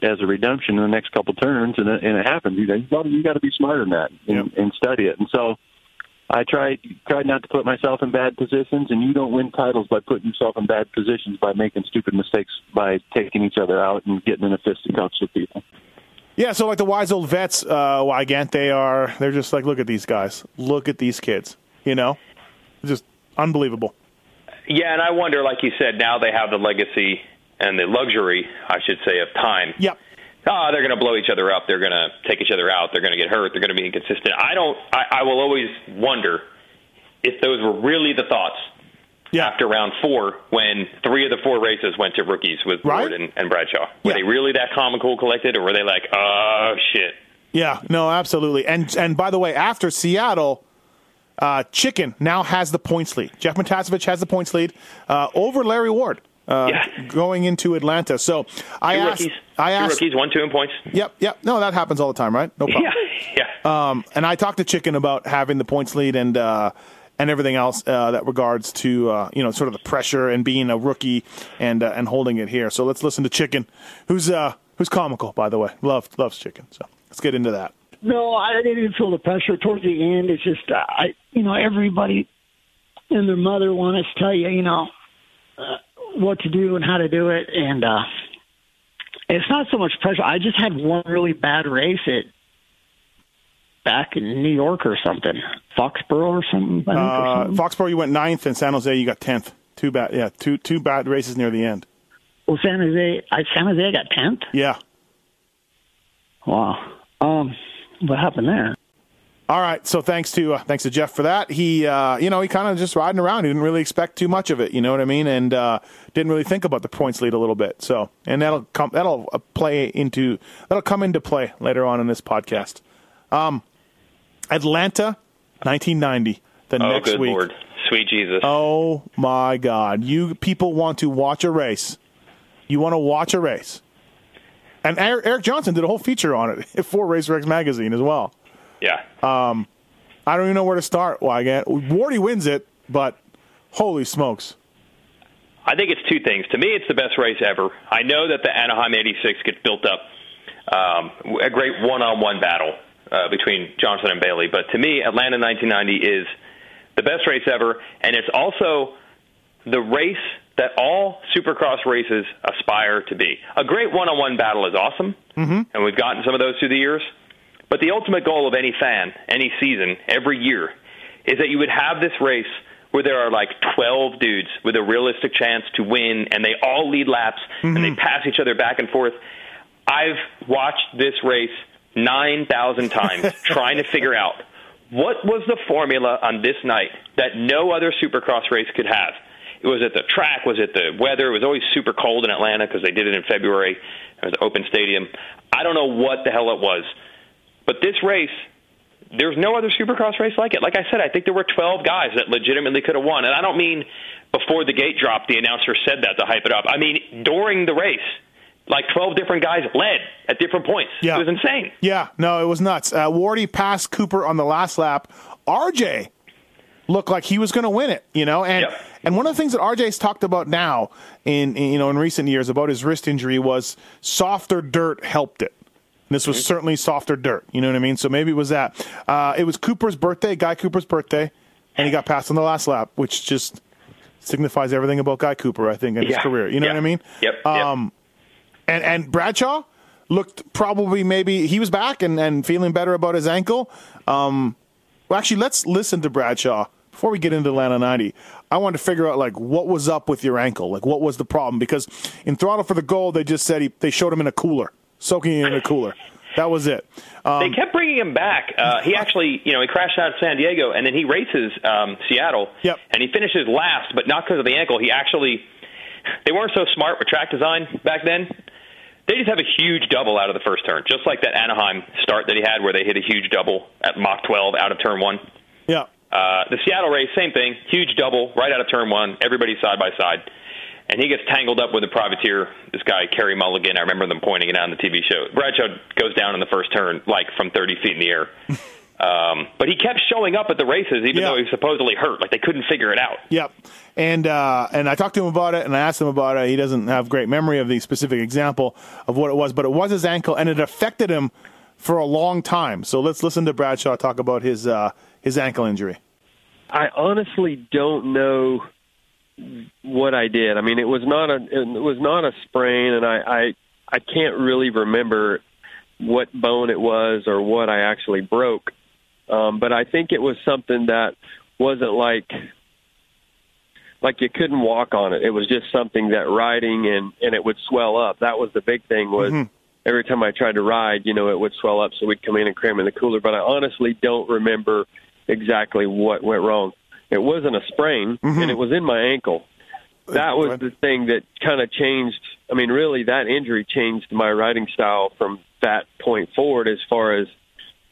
as a redemption in the next couple of turns, and it, and it happens. You know, you got to be smarter than that and, yep. and study it. And so, I tried tried not to put myself in bad positions, and you don't win titles by putting yourself in bad positions by making stupid mistakes by taking each other out and getting in a fisticuffs with people. Yeah, so like the wise old vets, uh, Weigandt, they are, they're just like, look at these guys. Look at these kids, you know? Just unbelievable. Yeah, and I wonder, like you said, now they have the legacy and the luxury, I should say, of time. Yep. Oh, they're going to blow each other up. They're going to take each other out. They're going to get hurt. They're going to be inconsistent. I don't, I, I will always wonder if those were really the thoughts yeah. after round four when three of the four races went to rookies with right? Ward and, and Bradshaw. Were yeah. they really that calm and cool collected, or were they like, oh, shit? Yeah, no, absolutely. And and by the way, after Seattle, uh, Chicken now has the points lead. Jeff Matiasevich has the points lead uh, over Larry Ward. Uh, yeah. Going into Atlanta. So I two asked. Rookies. I asked. Two rookies, one, two in points. Yep, yep. No, that happens all the time, right? No problem. Yeah, yeah. Um, and I talked to Chicken about having the points lead and uh, and everything else uh, that regards to uh, you know sort of the pressure and being a rookie and uh, and holding it here. So let's listen to Chicken, who's uh, who's comical, by the way. Loves loves Chicken. So let's get into that. No, I didn't feel the pressure towards the end. It's just uh, I, you know, everybody and their mother wants to tell you, you know. Uh, what to do and how to do it, and uh, it's not so much pressure. I just had one really bad race at back in New York or something, Foxborough or something. I uh, think, or something. Foxborough, you went ninth, and San Jose, you got tenth. Two bad, yeah, two two bad races near the end. Well, San Jose, I, San Jose, I got tenth. Yeah. Wow. Um, what happened there? All right, so thanks to uh, thanks to Jeff for that. He, uh, you know, he kind of just riding around. He didn't really expect too much of it, you know what I mean, and uh, didn't really think about the points lead a little bit. So, and that'll come that'll play into that'll come into play later on in this podcast. Um, Atlanta, nineteen ninety, the oh, next good week. Lord. Sweet Jesus! Oh my God! You people want to watch a race? You want to watch a race? And Eric Johnson did a whole feature on it for RacerX magazine as well. Yeah. Um, I don't even know where to start. Weigandt. Wardy wins it, but holy smokes. I think it's two things. To me, it's the best race ever. I know that the Anaheim eighty-six gets built up. Um, a great one-on-one battle uh, between Johnson and Bayle. But to me, Atlanta nineteen ninety is the best race ever. And it's also the race that all Supercross races aspire to be. A great one-on-one battle is awesome. Mm-hmm. And we've gotten some of those through the years. But the ultimate goal of any fan, any season, every year, is that you would have this race where there are like twelve dudes with a realistic chance to win, and they all lead laps, mm-hmm. and they pass each other back and forth. I've watched this race nine thousand times trying to figure out what was the formula on this night that no other Supercross race could have. It was at the track, was it the weather? It was always super cold in Atlanta because they did it in February. It was an open stadium. I don't know what the hell it was. But this race, there's no other Supercross race like it. Like I said, I think there were twelve guys that legitimately could have won. And I don't mean before the gate dropped, the announcer said that to hype it up. I mean during the race, like twelve different guys led at different points. Yeah. It was insane. Yeah, no, it was nuts. Uh, Wardy passed Cooper on the last lap. R J looked like he was going to win it, you know. And yep. and one of the things that R J's talked about now in, in you know in recent years about his wrist injury was softer dirt helped it. This was certainly softer dirt. You know what I mean? So maybe it was that. Uh, it was Cooper's birthday, Guy Cooper's birthday, and he got passed on the last lap, which just signifies everything about Guy Cooper, I think, in yeah. his career. You know yeah. what I mean? Yep. Um, yep. And, and Bradshaw looked probably maybe he was back and, and feeling better about his ankle. Um, well, actually, let's listen to Bradshaw. Before we get into Atlanta ninety, I wanted to figure out, like, what was up with your ankle? Like, what was the problem? Because in Throttle for the Gold, they just said he, they showed him in a cooler. Soaking in a cooler. That was it. Um, they kept bringing him back. Uh, he actually, you know, he crashed out of San Diego, and then he races um, Seattle. Yep. And he finishes last, but not because of the ankle. He actually, they weren't so smart with track design back then. They just have a huge double out of the first turn, just like that Anaheim start that he had where they hit a huge double at Mach twelve out of turn one. Yeah. Uh, the Seattle race, same thing, huge double right out of turn one, everybody side by side. and he gets tangled up with a privateer, this guy, Kerry Mulligan. I remember them pointing it out on the T V show. Bradshaw goes down in the first turn, like, from thirty feet in the air. Um, but he kept showing up at the races, even yeah. though he was supposedly hurt. Like, they couldn't figure it out. Yep. And uh, and I talked to him about it, and I asked him about it. He doesn't have great memory of the specific example of what it was, but it was his ankle, and it affected him for a long time. So let's listen to Bradshaw talk about his uh, his ankle injury. I honestly don't know what I did. I mean, it was not a it was not a sprain, and I I, I can't really remember what bone it was or what I actually broke. Um, but I think it was something that wasn't like, like you couldn't walk on it. It was just something that riding and, and it would swell up. That was the big thing was mm-hmm. every time I tried to ride, you know, it would swell up. So we'd come in and cram in the cooler. But I honestly don't remember exactly what went wrong. It wasn't a sprain mm-hmm. and it was in my ankle. That was the thing that kind of changed. I mean, really, that injury changed my riding style from that point forward as far as,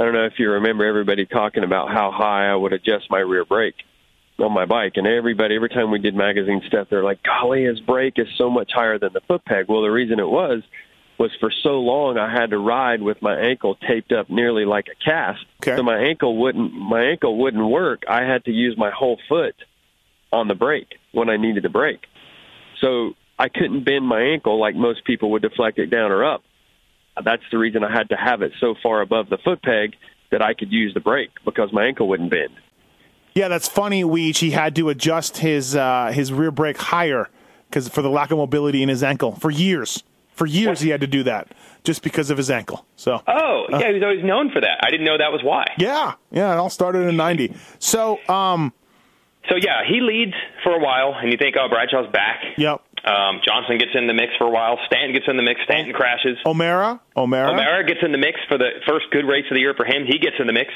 I don't know if you remember everybody talking about how high I would adjust my rear brake on my bike. And everybody, every time we did magazine stuff, they're like, golly, his brake is so much higher than the foot peg. Well, the reason it was, was for so long I had to ride with my ankle taped up nearly like a cast. Okay. So my ankle wouldn't, my ankle wouldn't work. I had to use my whole foot on the brake when I needed the brake. So I couldn't bend my ankle like most people would deflect it down or up. That's the reason I had to have it so far above the foot peg that I could use the brake because my ankle wouldn't bend. Yeah, that's funny, Weech. He had to adjust his uh, his rear brake higher because for the lack of mobility in his ankle for years. For years he had to do that just because of his ankle. So Oh, yeah, uh, he was always known for that. I didn't know that was why. Yeah, yeah, it all started in ninety. So, um... So, yeah, he leads for a while, and you think, oh, Bradshaw's back. Yep. Um, Johnson gets in the mix for a while. Stanton gets in the mix. Stanton crashes. O'Mara. O'Mara. O'Mara gets in the mix for the first good race of the year for him. He gets in the mix.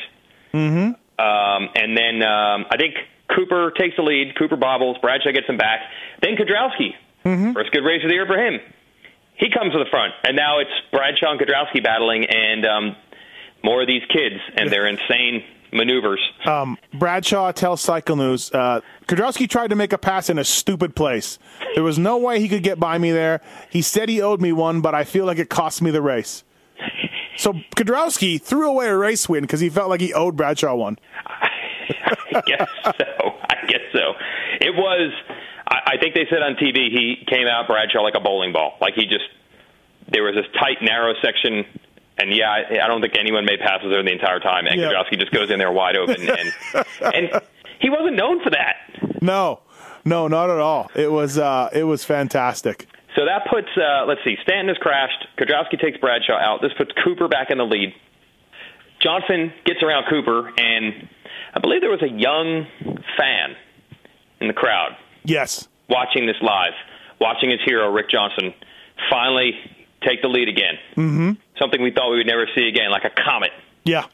Mm-hmm. Um, and then um, I think Cooper takes the lead. Cooper bobbles. Bradshaw gets him back. Then Kiedrowski. Mm-hmm. First good race of the year for him. He comes to the front, and now it's Bradshaw and Kiedrowski battling, and um, more of these kids and their insane maneuvers. Um, Bradshaw tells Cycle News, uh, Kiedrowski tried to make a pass in a stupid place. There was no way he could get by me there. He said he owed me one, but I feel like it cost me the race. So Kiedrowski threw away a race win because he felt like he owed Bradshaw one. I guess so. I guess so. It was... I think they said on T V he came out, Bradshaw, like a bowling ball. Like he just, there was this tight, narrow section, and yeah, I, I don't think anyone made passes there the entire time, and yep. Kiedrowski just goes in there wide open, and, and he wasn't known for that. No, no, not at all. It was uh, it was fantastic. So that puts, uh, let's see, Stanton has crashed, Kiedrowski takes Bradshaw out, this puts Cooper back in the lead. Johnson gets around Cooper, and I believe there was a young fan in the crowd. Yes. Watching this live, watching his hero, Rick Johnson, finally take the lead again. Mm-hmm. Something we thought we would never see again, like a comet. Yeah.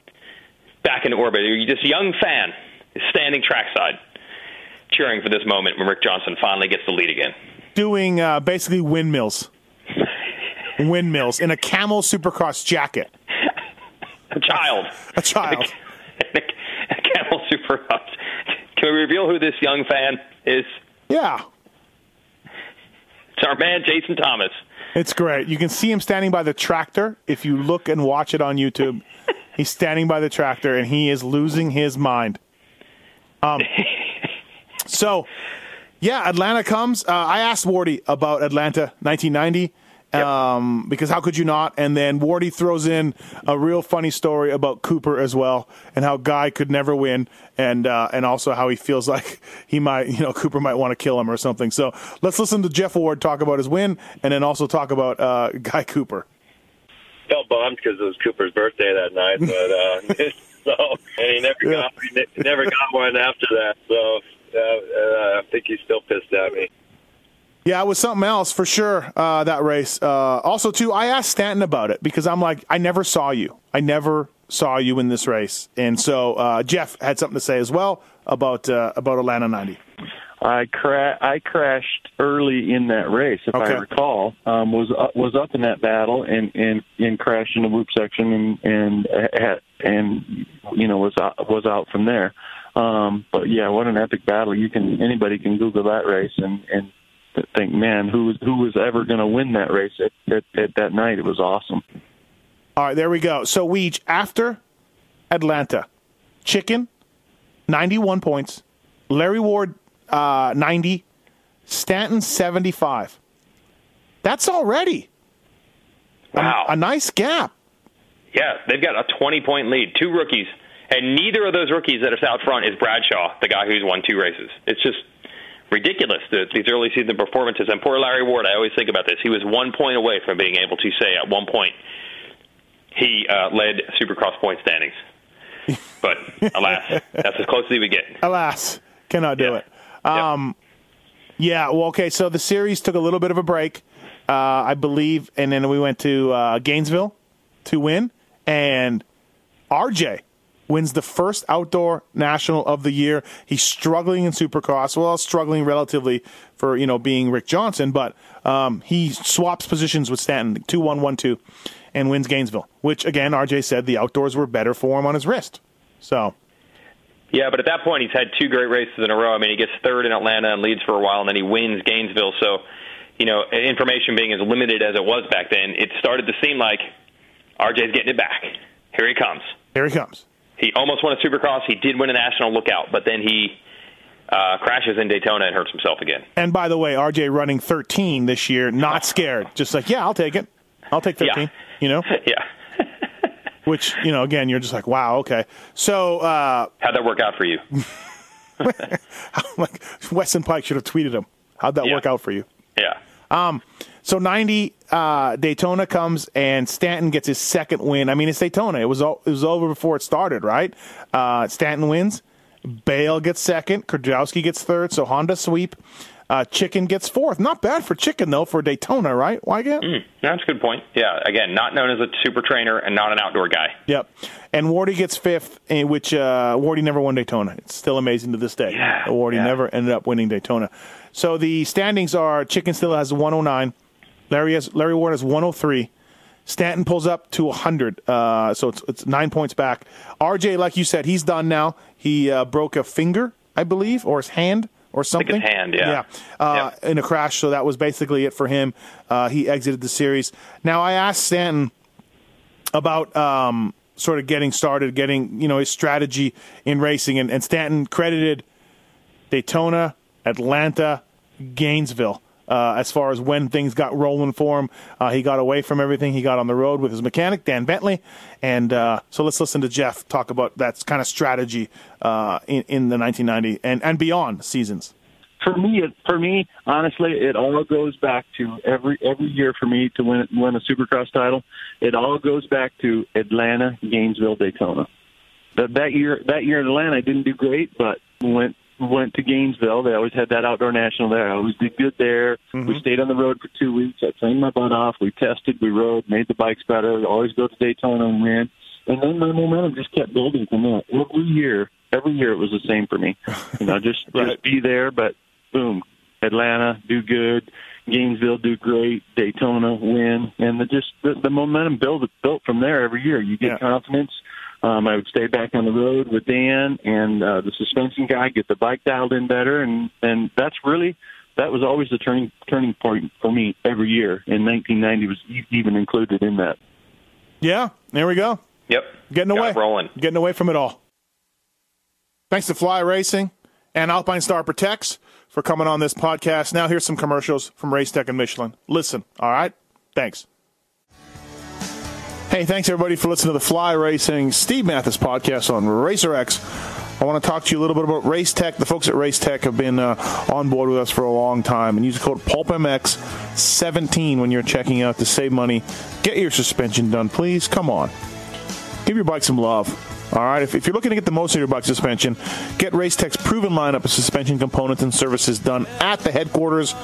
Back into orbit. This young fan is standing trackside, cheering for this moment when Rick Johnson finally gets the lead again. Doing uh, basically windmills. windmills in a camel supercross jacket. a child. A child. A, a, a camel supercross. Can we reveal who this young fan is? Yeah. It's our man, Jason Thomas. It's great. You can see him standing by the tractor. If you look and watch it on YouTube, he's standing by the tractor, and he is losing his mind. Um. So, yeah, Atlanta comes. Uh, I asked Wardy about Atlanta nineteen ninety, yep. um, because how could you not? And then Wardy throws in a real funny story about Cooper as well and how Guy could never win. And uh, and also how he feels like he might, you know, Cooper might want to kill him or something. So let's listen to Jeff Ward talk about his win and then also talk about uh, Guy Cooper. Felt bummed because it was Cooper's birthday that night, but uh, so and he never yeah. got he never got one after that. So uh, uh, I think he's still pissed at me. Yeah, it was something else for sure. Uh, that race. Uh, also, too, I asked Stanton about it because I'm like, I never saw you. I never. saw you in this race, and so uh, Jeff had something to say as well about uh, about Atlanta ninety. I cra- I crashed early in that race, if okay. I recall. Um, was up, was up in that battle and and, and crashed in the whoop section and and uh, and you know was out, was out from there. Um, but yeah, what an epic battle! You can anybody can Google that race and and think, man, who who was ever going to win that race at, at, at that night? It was awesome. All right, there we go. So Weege, after Atlanta, Chicken, ninety-one points, Larry Ward, uh, ninety, Stanton, seventy-five. That's already wow. a, a nice gap. Yeah, they've got a twenty-point lead, two rookies, and neither of those rookies that are out front is Bradshaw, the guy who's won two races. It's just ridiculous, the, these early season performances. And poor Larry Ward, I always think about this. He was one point away from being able to say at one point he uh, led Supercross point standings. But, alas, that's as close as he would get. Alas, cannot do yeah. it. Um, yeah. yeah, well, okay, so the series took a little bit of a break, uh, I believe, and then we went to uh, Gainesville to win. And R J wins the first outdoor national of the year. He's struggling in Supercross. Well, struggling relatively for, you know, being Rick Johnson, but um, he swaps positions with Stanton, two one one two, and wins Gainesville, which, again, R J said the outdoors were better for him on his wrist. So, yeah, but at that point, he's had two great races in a row. I mean, he gets third in Atlanta and leads for a while, and then he wins Gainesville. So, you know, information being as limited as it was back then, it started to seem like R J's getting it back. Here he comes. Here he comes. He almost won a Supercross. He did win a national lookout, but then he uh, crashes in Daytona and hurts himself again. And by the way, R J running thirteen this year, not scared. Just like, yeah, I'll take it. I'll take thirteen, yeah. you know? Yeah. Which, you know, again, you're just like, wow, okay. So uh, how'd that work out for you? Like Weston Pike should have tweeted him. How'd that yeah. work out for you? Yeah. Um. So ninety uh, Daytona comes and Stanton gets his second win. I mean, it's Daytona. It was all, it was over before it started, right? Uh, Stanton wins. Bayle gets second. Kiedrowski gets third. So Honda sweep. Uh, Chicken gets fourth. Not bad for Chicken, though, for Daytona, right? Weigandt? Mm, that's a good point. Yeah, again, not known as a super trainer and not an outdoor guy. Yep. And Wardy gets fifth, in which uh, Wardy never won Daytona. It's still amazing to this day. Yeah, Wardy yeah. never ended up winning Daytona. So the standings are Chicken still has one oh nine. Larry has, Larry Ward has one oh three. Stanton pulls up to one hundred, uh, so it's, it's nine points back. R J, like you said, he's done now. He uh, broke a finger, I believe, or his hand or something. I think his hand, yeah. yeah. Uh, yeah. In a crash, so that was basically it for him. Uh, he exited the series. Now, I asked Stanton about um, sort of getting started, getting, you know, his strategy in racing, and, and Stanton credited Daytona, Atlanta, Gainesville. Uh, as far as when things got rolling for him, uh, he got away from everything. He got on the road with his mechanic, Dan Bentley. And uh, so let's listen to Jeff talk about that kind of strategy uh, in, in the nineteen ninety and, and beyond seasons. For me, it, for me, honestly, it all goes back to every every year for me to win, win a Supercross title. It all goes back to Atlanta, Gainesville, Daytona. That, that year, that year in Atlanta, I didn't do great, but went. Went to Gainesville. They always had that outdoor national there. I always did good there. Mm-hmm. We stayed on the road for two weeks. I trained my butt off. We tested. We rode. Made the bikes better. We always go to Daytona and win. And then my momentum just kept building from that. Every year, every year it was the same for me. You know, just right. just be there. But boom, Atlanta do good. Gainesville do great. Daytona win. And the just the, the momentum build built from there every year. You get yeah. confidence. Um, I would stay back on the road with Dan and uh, the suspension guy, get the bike dialed in better, and, and that's really, that was always the turning turning point for me every year, and nineteen ninety was even included in that. Yeah, there we go. Yep. Getting away. Got it rolling. Getting away from it all. Thanks to Fly Racing and Alpine Star Protects for coming on this podcast. Now here's some commercials from RaceTech and Michelin. Listen, all right? Thanks. Hey, thanks, everybody, for listening to the Fly Racing Steve Mathis podcast on RacerX. I want to talk to you a little bit about RaceTech. The folks at RaceTech have been uh, on board with us for a long time. And use the code Pulp M X seventeen when you're checking out to save money. Get your suspension done, please. Come on. Give your bike some love. All right, if, if you're looking to get the most out of your bike suspension, get RaceTech's proven lineup of suspension components and services done at the headquarters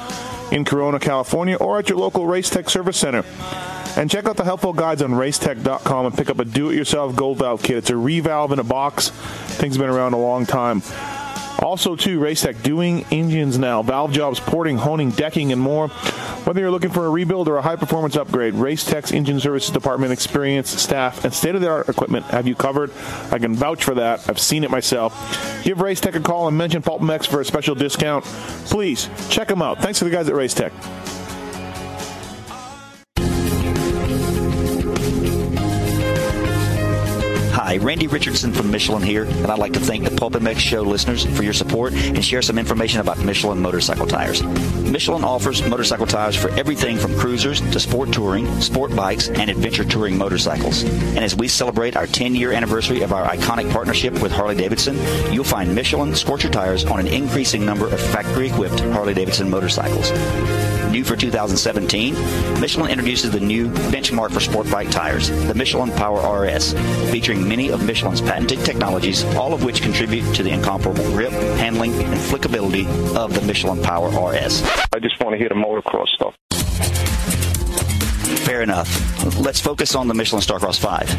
in Corona, California, or at your local RaceTech service center. And check out the helpful guides on racetech dot com and pick up a do-it-yourself gold valve kit. It's a revalve in a box. Things have been around a long time. Also, too, RaceTech doing engines now, valve jobs, porting, honing, decking, and more. Whether you're looking for a rebuild or a high-performance upgrade, RaceTech's Engine Services Department experience, staff, and state-of-the-art equipment have you covered. I can vouch for that. I've seen it myself. Give RaceTech a call and mention Pulp M X for a special discount. Please, check them out. Thanks to the guys at RaceTech. Hi, Randy Richardson from Michelin here, and I'd like to thank the Pulp M X Show listeners for your support and share some information about Michelin motorcycle tires. Michelin offers motorcycle tires for everything from cruisers to sport touring, sport bikes, and adventure touring motorcycles. And as we celebrate our ten-year anniversary of our iconic partnership with Harley-Davidson, you'll find Michelin Scorcher tires on an increasing number of factory-equipped Harley-Davidson motorcycles. New for two thousand seventeen, Michelin introduces the new benchmark for sport bike tires, the Michelin Power R S, featuring many of Michelin's patented technologies, all of which contribute to the incomparable grip, handling, and flickability of the Michelin Power R S. I just want to hear the motocross stuff. Fair enough. Let's focus on the Michelin Starcross five.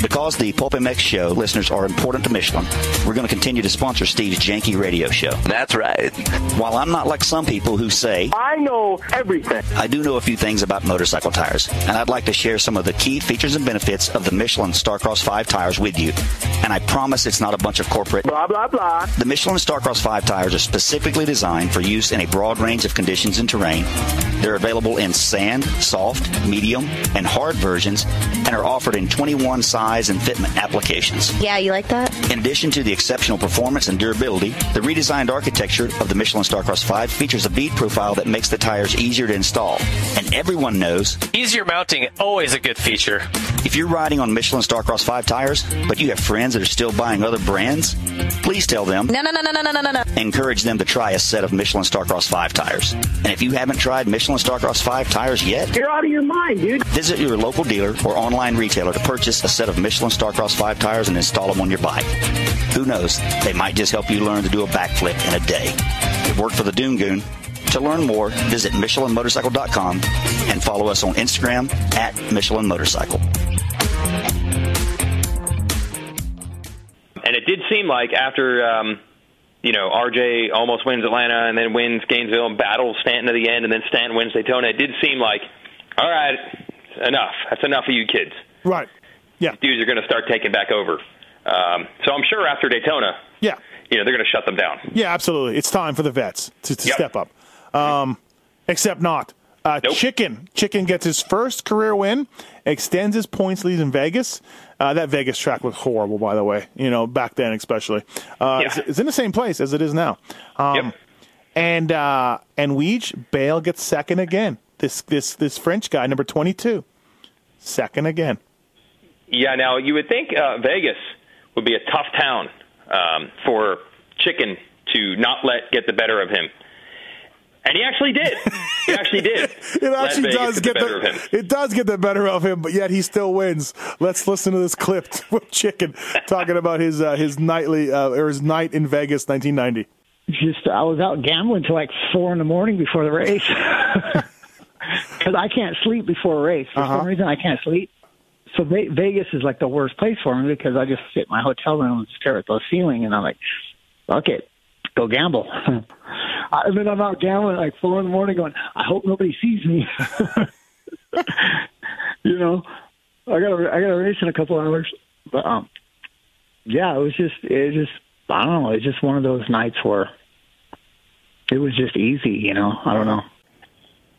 Because the Pulp M X Show listeners are important to Michelin, we're going to continue to sponsor Steve's janky radio show. That's right. While I'm not like some people who say, I know everything, I do know a few things about motorcycle tires, and I'd like to share some of the key features and benefits of the Michelin Starcross five tires with you. And I promise it's not a bunch of corporate blah, blah, blah. The Michelin Starcross five tires are specifically designed for use in a broad range of conditions and terrain. They're available in sand, soft, medium, and hard versions, and are offered in twenty-one size and fitment applications. Yeah, you like that? In addition to the exceptional performance and durability, the redesigned architecture of the Michelin Starcross five features a bead profile that makes the tires easier to install. And everyone knows, easier mounting, always a good feature. If you're riding on Michelin Starcross five tires, but you have friends that are still buying other brands, please tell them, no, no, no, no, no, no, no, no. Encourage them to try a set of Michelin Starcross five tires. And if you haven't tried Michelin Starcross five tires yet, you're out of your mind. Dude. Visit your local dealer or online retailer to purchase a set of Michelin Starcross five tires and install them on your bike. Who knows? They might just help you learn to do a backflip in a day. It worked for the Doom Goon. To learn more, visit Michelin Motorcycle dot com and follow us on Instagram at Michelin Motorcycle. And it did seem like after, um, you know, R J almost wins Atlanta and then wins Gainesville and battles Stanton to the end, and then Stanton wins Daytona, it did seem like, all right, enough. That's enough of you kids. Right. Yeah. These dudes are going to start taking back over. Um, so I'm sure after Daytona, yeah, you know, they're going to shut them down. Yeah, absolutely. It's time for the vets to, to yep. step up. Um, except not. Uh, nope. Chicken. Chicken gets his first career win, extends his points lead in Vegas. Uh, that Vegas track was horrible, by the way, you know, back then especially. Uh, yeah. it's, it's in the same place as it is now. Um, yep. And, uh, and Weege, Bayle gets second again. This this this French guy, number twenty-two, second again. Yeah, now you would think uh, Vegas would be a tough town um, for Chicken to not let get the better of him. And he actually did. He actually did. It actually does get the better of him. It does get the better of him, but yet he still wins. Let's listen to this clip with Chicken talking about his uh, his nightly uh, or his night in Vegas, nineteen ninety. Just I was out gambling till like four in the morning before the race. Because I can't sleep before a race. For uh-huh. some reason, I can't sleep. So Ve- Vegas is like the worst place for me because I just sit in my hotel room and stare at the ceiling, and I'm like, fuck it, go gamble. And then I'm out gambling at like four in the morning going, I hope nobody sees me. You know, I got a, I got a race in a couple hours. But, um, yeah, it was just, it was just, I don't know, it was just one of those nights where it was just easy, you know, I don't know.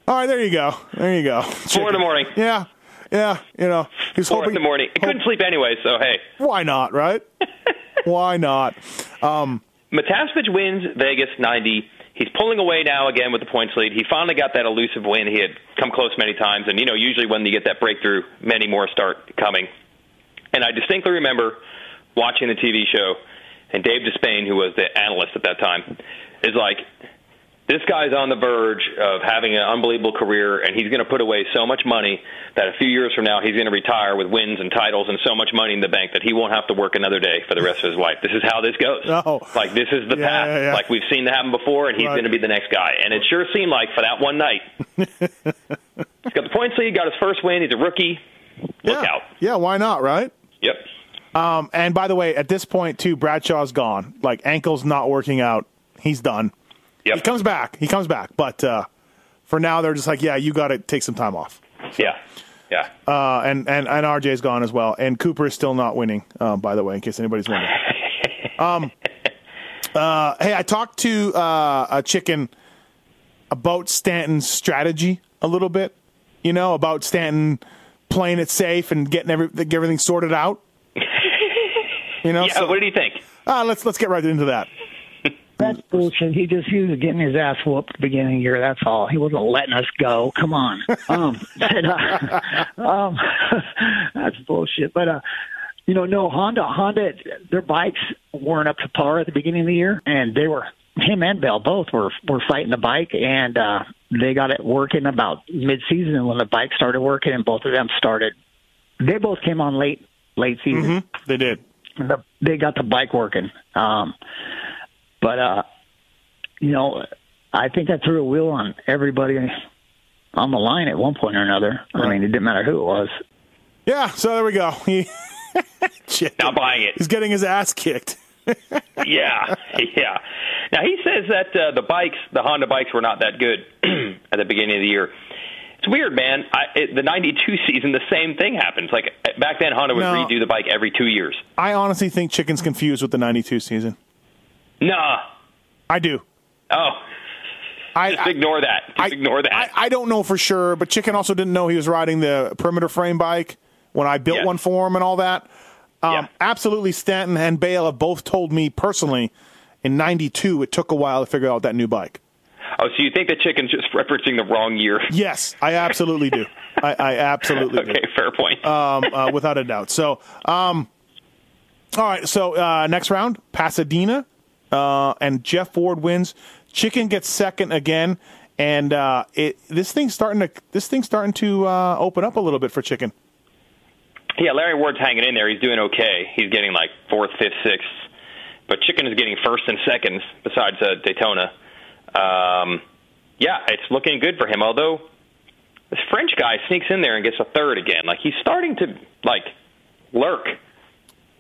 All right, there you go. There you go. Chicken. Four in the morning. Yeah, yeah. You know, he's four hoping, in the morning. I couldn't hope, sleep anyway, so hey. Why not, right? Why not? Um, Matiasevich wins Vegas ninety. He's pulling away now again with the points lead. He finally got that elusive win. He had come close many times, and you know, usually when you get that breakthrough, many more start coming. And I distinctly remember watching the T V show, and Dave Despain, who was the analyst at that time, is like, this guy's on the verge of having an unbelievable career, and he's going to put away so much money that a few years from now he's going to retire with wins and titles and so much money in the bank that he won't have to work another day for the rest of his life. This is how this goes. No. Like, this is the yeah, path. Yeah, yeah. Like, we've seen that happen before, and he's right. going to be the next guy. And it sure seemed like for that one night, he's got the points lead, got his first win, he's a rookie. Yeah. Look out. Yeah, why not, right? Yep. Um, and by the way, at this point, too, Bradshaw's gone. Like, ankle's not working out. He's done. Yep. He comes back. He comes back. But uh, for now, they're just like, yeah, you got to take some time off. Yeah. Yeah. Uh, and, and, and R J's gone as well. And Cooper is still not winning, um, by the way, in case anybody's wondering. um, uh, hey, I talked to uh, a chicken about Stanton's strategy a little bit, you know, about Stanton playing it safe and getting every, everything sorted out. You know, yeah, so, what did he think? Uh, let's let's get right into that. That's bullshit. He just he was getting his ass whooped at the beginning of the year. That's all. He wasn't letting us go. Come on. Um, but, uh, um, that's bullshit. But, uh, you know, no, Honda, Honda, their bikes weren't up to par at the beginning of the year, and they were, him and Bell both were, were fighting the bike, and uh, they got it working about mid-season, and when the bike started working and both of them started, they both came on late, late season. Mm-hmm. They did. The, they got the bike working. Um, but, uh, you know, I think I threw a wheel on everybody on the line at one point or another. Right. I mean, it didn't matter who it was. Yeah, so there we go. He not buying it. He's getting his ass kicked. yeah, yeah. Now, he says that uh, the bikes, the Honda bikes were not that good at the beginning of the year. It's weird, man. I, it, the ninety-two season, the same thing happens. Like, back then, Honda would no, redo the bike every two years. I honestly think Chicken's confused with the ninety-two season. Nah. I do. Oh. I, Just I, ignore that. Just I, ignore that. I, I don't know for sure, but Chicken also didn't know he was riding the perimeter frame bike when I built yeah. one for him and all that. Um, yeah. Absolutely, Stanton and Bayle have both told me personally in ninety-two it took a while to figure out that new bike. Oh, so you think the Chicken's just referencing the wrong year? Yes, I absolutely do. I, I absolutely okay, do. Okay, fair point. um, uh, without a doubt. So, um, all right, so uh, next round, Pasadena, uh, and Jeff Ward wins. Chicken gets second again, and uh, it this thing's starting to this thing's starting to uh, open up a little bit for Chicken. Yeah, Larry Ward's hanging in there. He's doing okay. He's getting like fourth, fifth, sixth, but Chicken is getting first and second besides uh, Daytona. Um, yeah, it's looking good for him, although this French guy sneaks in there and gets a third again. Like, he's starting to, like, lurk.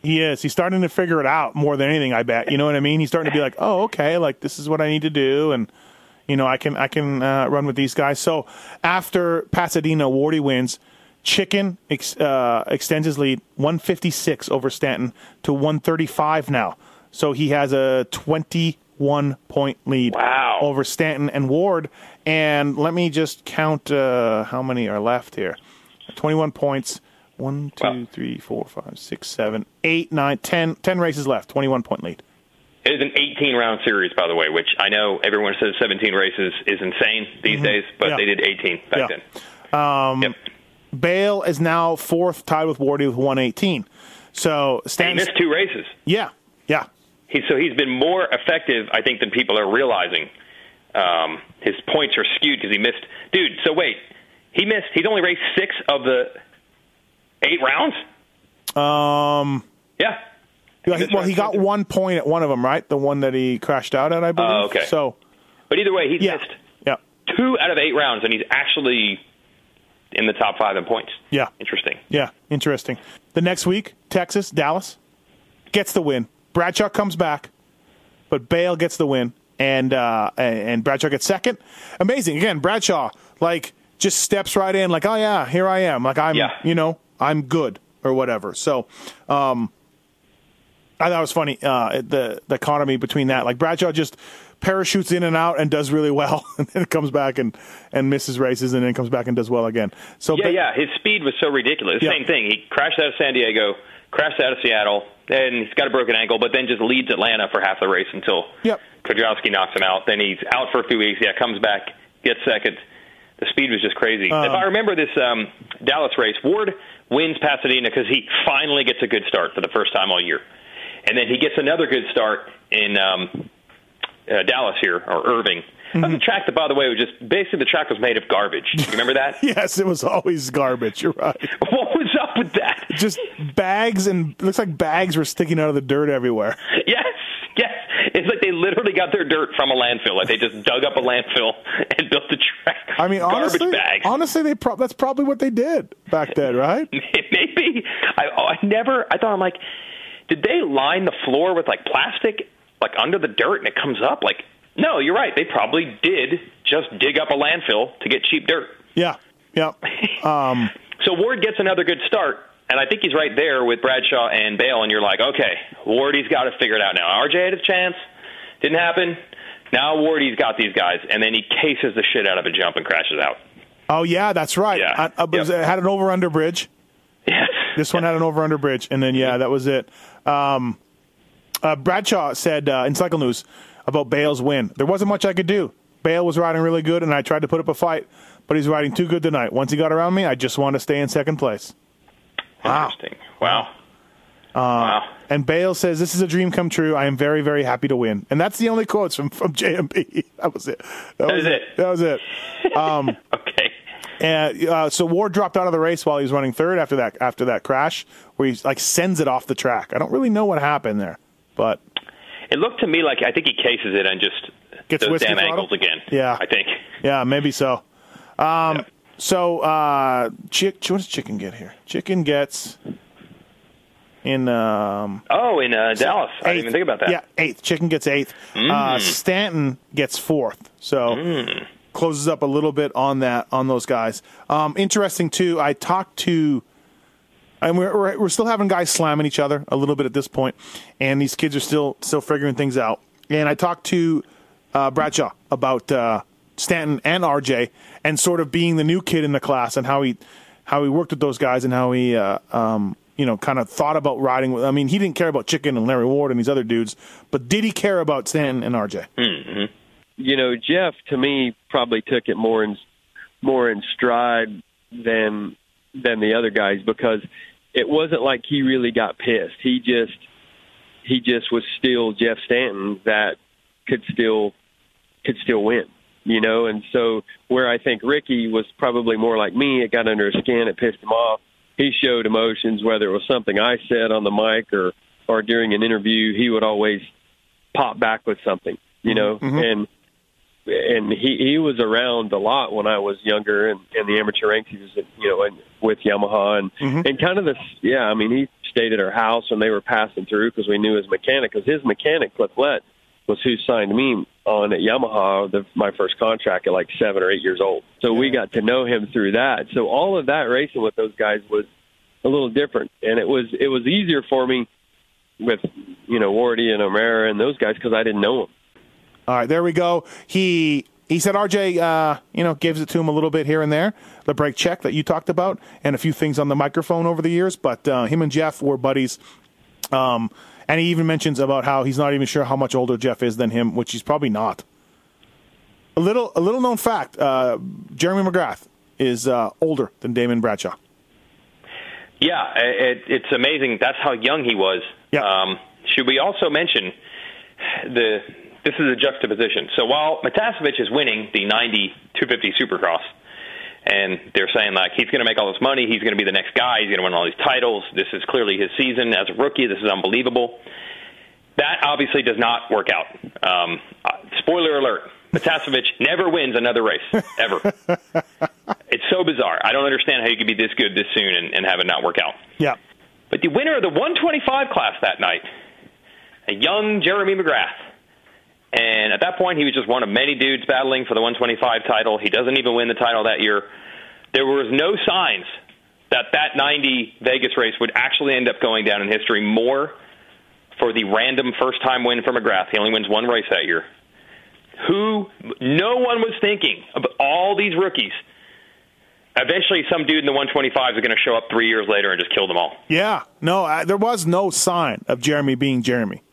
He is. He's starting to figure it out more than anything, I bet. You know what I mean? He's starting to be like, oh, okay, like, this is what I need to do, and, you know, I can I can uh, run with these guys. So after Pasadena, Wardy wins. Chicken ex- uh, extends his lead one fifty-six over Stanton to one thirty-five now. So he has a twenty one-point lead wow. over Stanton and Ward. And let me just count uh, how many are left here. twenty-one points. one, two, wow. three, four, five, six, seven, eight, nine, ten. ten races left. twenty-one-point lead. It is an eighteen-round series, by the way, which I know everyone says seventeen races is insane these mm-hmm. days, but yeah. they did eighteen back yeah. then. Um, yep. Bayle is now fourth, tied with Wardy with one eighteen. So Stanton missed two races. Yeah, yeah. He, so he's been more effective, I think, than people are realizing. Um, his points are skewed because he missed. Dude, so wait. He missed. He's only raced six of the eight rounds? Um. Yeah. He he, well, he got one point at one of them, right? The one that he crashed out at, I believe. Oh, uh, okay. So, but either way, he's yeah, missed yeah. two out of eight rounds, and he's actually in the top five in points. Yeah. Interesting. Yeah, interesting. The next week, Texas, Dallas, gets the win. Bradshaw comes back, but Bayle gets the win, and uh, and Bradshaw gets second. Amazing. Again, Bradshaw, like, just steps right in, like, oh, yeah, here I am. Like, I'm, yeah. you know, I'm good or whatever. So um, I thought it was funny, uh, the, the economy between that. Like, Bradshaw just parachutes in and out and does really well, and then comes back and, and misses races, and then comes back and does well again. So Yeah, ba- yeah, his speed was so ridiculous. Yeah. Same thing. He crashed out of San Diego, crashed out of Seattle, and he's got a broken ankle, but then just leads Atlanta for half the race until yep. Kiedrowski knocks him out. Then he's out for a few weeks. Yeah, comes back, gets second. The speed was just crazy. Um, if I remember this um, Dallas race, Ward wins Pasadena because he finally gets a good start for the first time all year. And then he gets another good start in um, uh, Dallas here, or Irving. Mm-hmm. The track that, by the way, was just basically the track was made of garbage. You remember that? Yes, it was always garbage. You're right. What was up with that? Just bags, and looks like bags were sticking out of the dirt everywhere. Yes, yes. It's like they literally got their dirt from a landfill. Like they just dug up a landfill and built the track. I mean, garbage honestly, bags. honestly, they pro- that's probably what they did back then, right? Maybe. I, I never. I thought I'm like, did they line the floor with like plastic, like under the dirt, and it comes up like. No, you're right. They probably did just dig up a landfill to get cheap dirt. Yeah, yeah. Um, so Ward gets another good start, and I think he's right there with Bradshaw and Bayle, and you're like, okay, Ward, he's got to figure it out now. R J had a chance. Didn't happen. Now Ward, he's got these guys, and then he cases the shit out of a jump and crashes out. Oh, yeah, that's right. Yeah. I, I was, yep. had an over-under bridge. Yes. This one had an over-under bridge, and then, yeah, that was it. Um, uh, Bradshaw said uh, in Cycle News about Bayle's win, there wasn't much I could do. Bayle was riding really good, and I tried to put up a fight, but he's riding too good tonight. Once he got around me, I just wanted to stay in second place. Wow. Interesting. Wow. Uh, wow. And Bayle says, this is a dream come true. I am very, very happy to win. And that's the only quotes from, from J M B. That was it. That, that was it. it. That was it. Um, okay. And uh, so Ward dropped out of the race while he was running third after that after that crash, where he like sends it off the track. I don't really know what happened there, but it looked to me like I think he cases it and just gets those damn ankles again. Yeah, I think. Yeah, maybe so. Um, yeah. So uh, chick, what does Chicken get here? Chicken gets in. Um, oh, in uh, Dallas. Eighth. I didn't even think about that. Yeah, eighth. Chicken gets eighth. Mm. Uh, Stanton gets fourth. So. Mm. Closes up a little bit on that on those guys. Um, interesting too. I talked to, and we're we're still having guys slamming each other a little bit at this point, and these kids are still still figuring things out. And I talked to uh, Bradshaw about uh, Stanton and R J and sort of being the new kid in the class and how he how he worked with those guys and how he uh, um, you know kind of thought about riding with. I mean, he didn't care about Chicken and Larry Ward and these other dudes, but did he care about Stanton and R J? Mm-hmm. You know, Jeff, to me, probably took it more in more in stride than than the other guys because it wasn't like he really got pissed. He just he just was still Jeff Stanton that could still could still win, you know. And so where I think Ricky was probably more like me, it got under his skin, it pissed him off. He showed emotions, whether it was something I said on the mic or, or during an interview, he would always pop back with something, you know, mm-hmm. and – And he, he was around a lot when I was younger and in the amateur ranks. He was, you know, and with Yamaha and, mm-hmm. and kind of this, yeah, I mean, he stayed at our house when they were passing through because we knew his mechanic. Because his mechanic, Cliff Lett, was who signed me on at Yamaha, the, my first contract at like seven or eight years old. So yeah. we got to know him through that. So all of that racing with those guys was a little different. And it was it was easier for me with, you know, Wardy and O'Mara and those guys because I didn't know them. All right, there we go. He he said R J, uh, you know, gives it to him a little bit here and there. The break check that you talked about and a few things on the microphone over the years. But uh, him and Jeff were buddies. Um, and he even mentions about how he's not even sure how much older Jeff is than him, which he's probably not. A little a little known fact, uh, Jeremy McGrath is uh, older than Damon Bradshaw. Yeah, it, it's amazing. That's how young he was. Yeah. Um, should we also mention the... This is a juxtaposition. So while Matiasevich is winning the ninety two fifty Supercross, and they're saying, like, he's going to make all this money, he's going to be the next guy, he's going to win all these titles, this is clearly his season as a rookie, this is unbelievable. That obviously does not work out. Um, spoiler alert, Matiasevich never wins another race, ever. It's so bizarre. I don't understand how you could be this good this soon and, and have it not work out. Yeah. But the winner of the one twenty-five class that night, a young Jeremy McGrath. And at that point, he was just one of many dudes battling for the one twenty-five title. He doesn't even win the title that year. There was no signs that that ninety Vegas race would actually end up going down in history more for the random first-time win for McGrath. He only wins one race that year. Who? No one was thinking of all these rookies. Eventually, some dude in the one twenty-five is going to show up three years later and just kill them all. Yeah. No, I, there was no sign of Jeremy being Jeremy.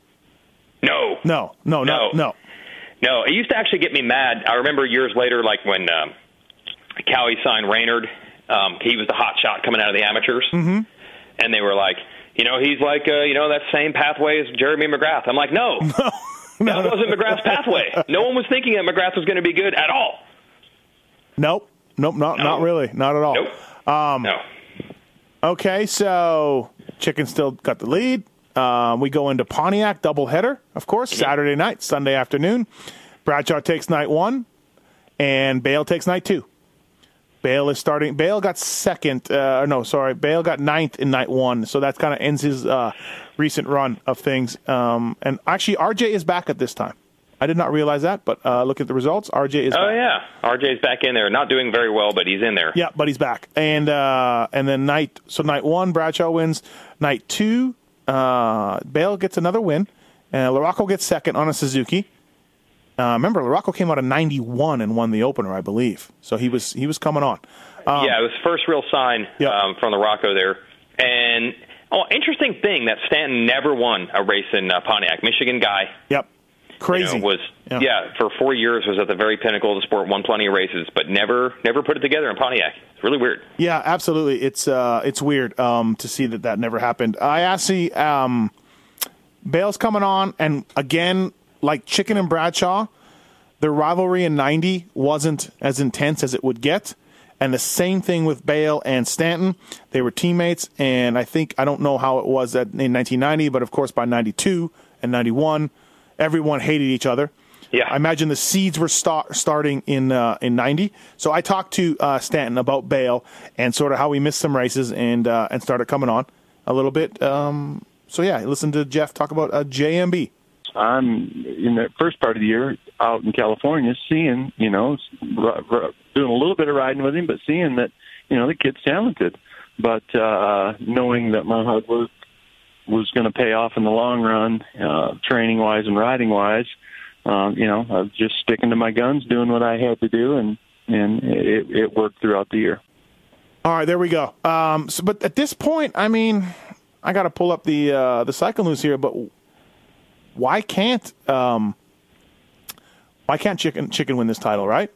No. No, no, no, no. No, it used to actually get me mad. I remember years later, like when um, Cowie signed Raynard, um, he was the hot shot coming out of the amateurs. Mm-hmm. And they were like, you know, he's like, uh, you know, that same pathway as Jeremy McGrath. I'm like, no, no that no, wasn't no. McGrath's pathway. No one was thinking that McGrath was going to be good at all. Nope. Nope, not, no. not really. Not at all. Nope. Um, no. Okay, so Chicken still got the lead. Uh, we go into Pontiac doubleheader, of course, Saturday night, Sunday afternoon. Bradshaw takes night one, and Bayle takes night two. Bayle is starting. Bayle got second. Uh, no, sorry, Bayle got ninth in night one, so that kind of ends his uh, recent run of things. Um, and actually, R J is back at this time. I did not realize that, but uh, look at the results. R J is oh, back. Oh, yeah. R J's back in there. Not doing very well, but he's in there. Yeah, but he's back. And uh, and then night so night one, Bradshaw wins. Night two, uh, Bayle gets another win. And LaRocco gets second on a Suzuki. Uh, remember, LaRocco came out of ninety-one and won the opener, I believe. So he was he was coming on. Um, yeah, it was first real sign yep. um, from LaRocco there. And oh, interesting thing that Stanton never won a race in uh, Pontiac. Michigan guy. Yep. Crazy. You know, was yeah. yeah, for four years was at the very pinnacle of the sport, won plenty of races, but never never put it together in Pontiac. It's really weird. Yeah, absolutely. It's uh, it's weird um, to see that that never happened. I actually um, Bayle's coming on, and again, like Chicken and Bradshaw, their rivalry in ninety wasn't as intense as it would get, and the same thing with Bayle and Stanton. They were teammates, and I think I don't know how it was that in nineteen ninety, but of course by ninety-two and ninety-one. Everyone hated each other. Yeah, I imagine the seeds were start, starting in uh, in ninety. So I talked to uh, Stanton about Bayle and sort of how he missed some races and uh, and started coming on a little bit. Um, so yeah, listen to Jeff talk about uh, J M B. I'm in the first part of the year out in California, seeing you know r- r- doing a little bit of riding with him, but seeing that you know the kid's talented, but uh, knowing that my hard work was going to pay off in the long run, uh, training-wise and riding-wise. Um, you know, I was just sticking to my guns, doing what I had to do, and, and it, it worked throughout the year. All right, there we go. Um, so, but at this point, I mean, I got to pull up the uh, the Cycle News here, but why can't um, why can't Chicken Chicken win this title, right?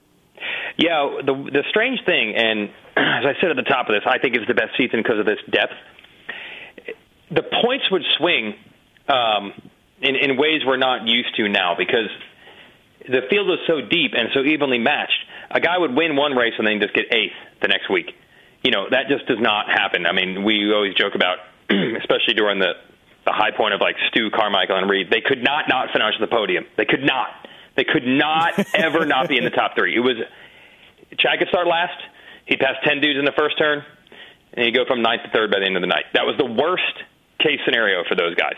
Yeah, the the strange thing, and as I said at the top of this, I think it's the best season because of this depth. The points would swing um, in, in ways we're not used to now because the field is so deep and so evenly matched. A guy would win one race and then just get eighth the next week. You know, that just does not happen. I mean, we always joke about, especially during the, the high point of, like, Stu, Carmichael, and Reed, they could not not finish the podium. They could not. They could not ever not be in the top three. It was Chad could start last. He'd pass ten dudes in the first turn, and he'd go from ninth to third by the end of the night. That was the worst case scenario for those guys.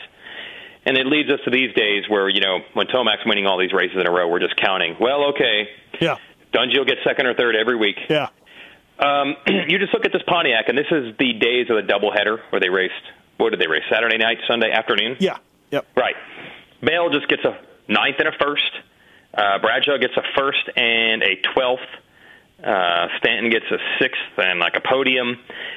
And it leads us to these days where, you know, when Tomac's winning all these races in a row, we're just counting, well, okay, yeah, Dungey will get second or third every week. Yeah. Um, you just look at this Pontiac, and this is the days of the doubleheader where they raced, what did they race, Saturday night, Sunday afternoon? Yeah. Yep. Right. Bayle just gets a ninth and a first. Uh, Bradshaw gets a first and a twelfth. Uh, Stanton gets a sixth and, like, a podium.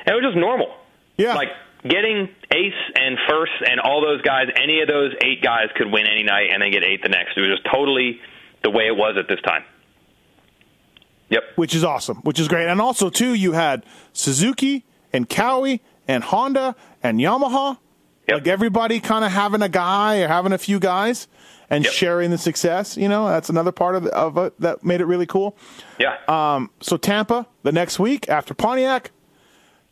And it was just normal. Yeah. Like, getting ace and first and all those guys, any of those eight guys could win any night and then get eight the next. It was just totally the way it was at this time. Yep. Which is awesome, which is great. And also, too, you had Suzuki and Cowie and Honda and Yamaha. Yep. Like everybody kind of having a guy or having a few guys and yep. sharing the success. You know, that's another part of, the, of it that made it really cool. Yeah. Um. So Tampa, the next week after Pontiac,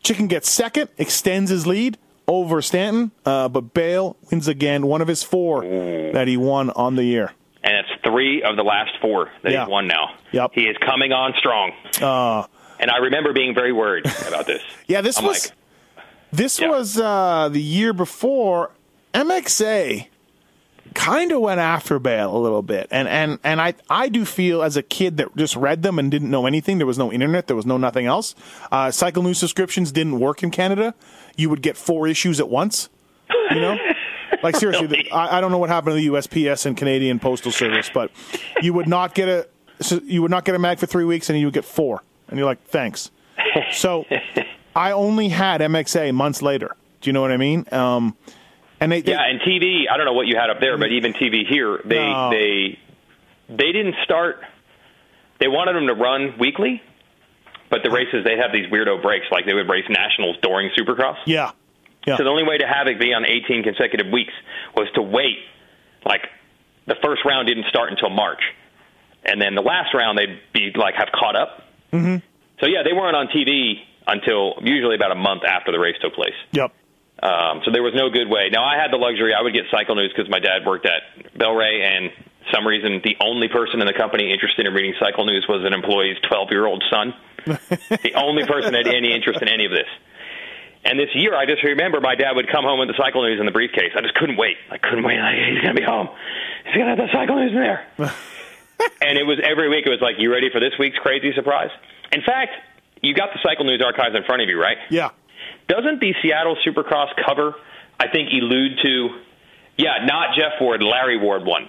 Chicken gets second, extends his lead over Stanton, uh, but Bayle wins again, one of his four that he won on the year. And it's three of the last four that yeah. he's won now. Yep. He is coming on strong. Uh, and I remember being very worried about this. yeah, this I'm was like, this yeah. was uh, the year before M X A kind of went after Bayle a little bit. And, and, and I, I do feel as a kid that just read them and didn't know anything. There was no internet. There was no nothing else. Uh, Cycle News subscriptions didn't work in Canada. You would get four issues at once, you know? Like, seriously, the, I, I don't know what happened to the U S P S and Canadian Postal Service, but you would not get a, so you would not get a mag for three weeks and you would get four. And you're like, thanks. So I only had M X A months later. Do you know what I mean? Um, And they, they, yeah, and T V, I don't know what you had up there, but even T V here, they no. they they didn't start. They wanted them to run weekly, but the races, they have these weirdo breaks, like they would race nationals during Supercross. Yeah. yeah. So the only way to have it be on eighteen consecutive weeks was to wait. Like, the first round didn't start until March, and then the last round they'd be like have caught up. Mm-hmm. So, yeah, they weren't on T V until usually about a month after the race took place. Yep. Um, so there was no good way. Now, I had the luxury. I would get Cycle News because my dad worked at Bel-Ray, and for some reason the only person in the company interested in reading Cycle News was an employee's twelve-year-old son. The only person that had any interest in any of this. And this year, I just remember my dad would come home with the Cycle News in the briefcase. I just couldn't wait. I couldn't wait. Like, he's going to be home. He's going to have the Cycle News in there. And it was every week. It was like, you ready for this week's crazy surprise? In fact, you got the Cycle News archives in front of you, right? Yeah. Doesn't the Seattle Supercross cover, I think, allude to, yeah, not Jeff Ward, Larry Ward won?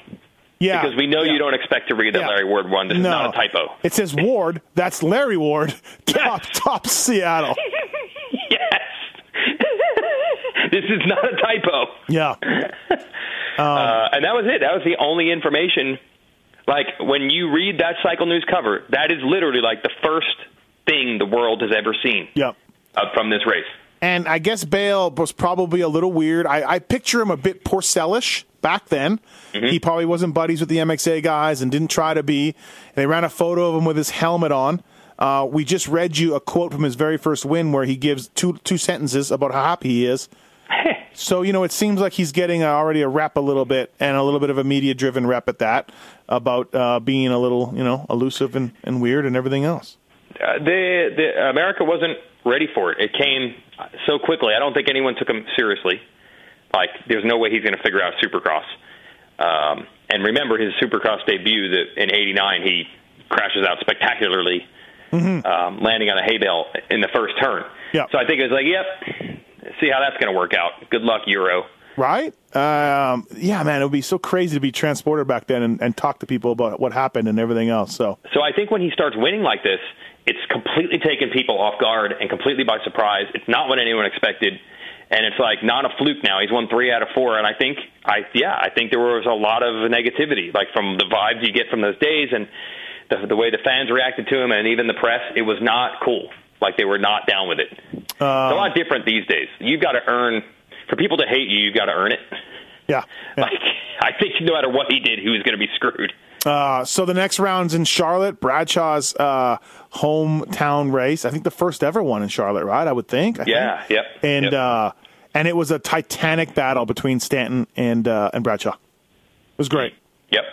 Yeah. Because we know yeah. you don't expect to read that yeah. Larry Ward won. This no. is not a typo. It says Ward. That's Larry Ward. Top, top Seattle. Yes. This is not a typo. Yeah. Um, uh, and that was it. That was the only information. Like, when you read that Cycle News cover, that is literally like the first thing the world has ever seen yep. uh, from this race. And I guess Bayle was probably a little weird. I, I picture him a bit Porcellish back then. Mm-hmm. He probably wasn't buddies with the M X A guys and didn't try to be. They ran a photo of him with his helmet on. Uh, we just read you a quote from his very first win where he gives two two sentences about how happy he is. So, you know, it seems like he's getting uh, already a rep a little bit and a little bit of a media-driven rep at that about uh, being a little, you know, elusive and, and weird and everything else. Uh, the, the America wasn't ready for it. It came so quickly. I don't think anyone took him seriously. Like, there's no way he's going to figure out Supercross. Um, and remember his Supercross debut that in eighty-nine he crashes out spectacularly, mm-hmm. um, landing on a hay bale in the first turn. Yep. So I think it was like, yep, see how that's going to work out. Good luck, Euro. Right? Um, yeah, man, it would be so crazy to be transported back then and, and talk to people about what happened and everything else. So. so I think when he starts winning like this, it's completely taken people off guard and completely by surprise. It's not what anyone expected. And it's like not a fluke now. He's won three out of four. And I think, I yeah, I think there was a lot of negativity, like from the vibes you get from those days and the, the way the fans reacted to him and even the press. It was not cool. Like, they were not down with it. Um, it's a lot different these days. You've got to earn – for people to hate you, you've got to earn it. Yeah. yeah. Like, I think no matter what he did, he was going to be screwed. Uh, so the next round's in Charlotte, Bradshaw's uh, hometown race. I think the first ever one in Charlotte, right, I would think? I yeah, think. Yep. And yep. Uh, and it was a titanic battle between Stanton and uh, and Bradshaw. It was great. Yep,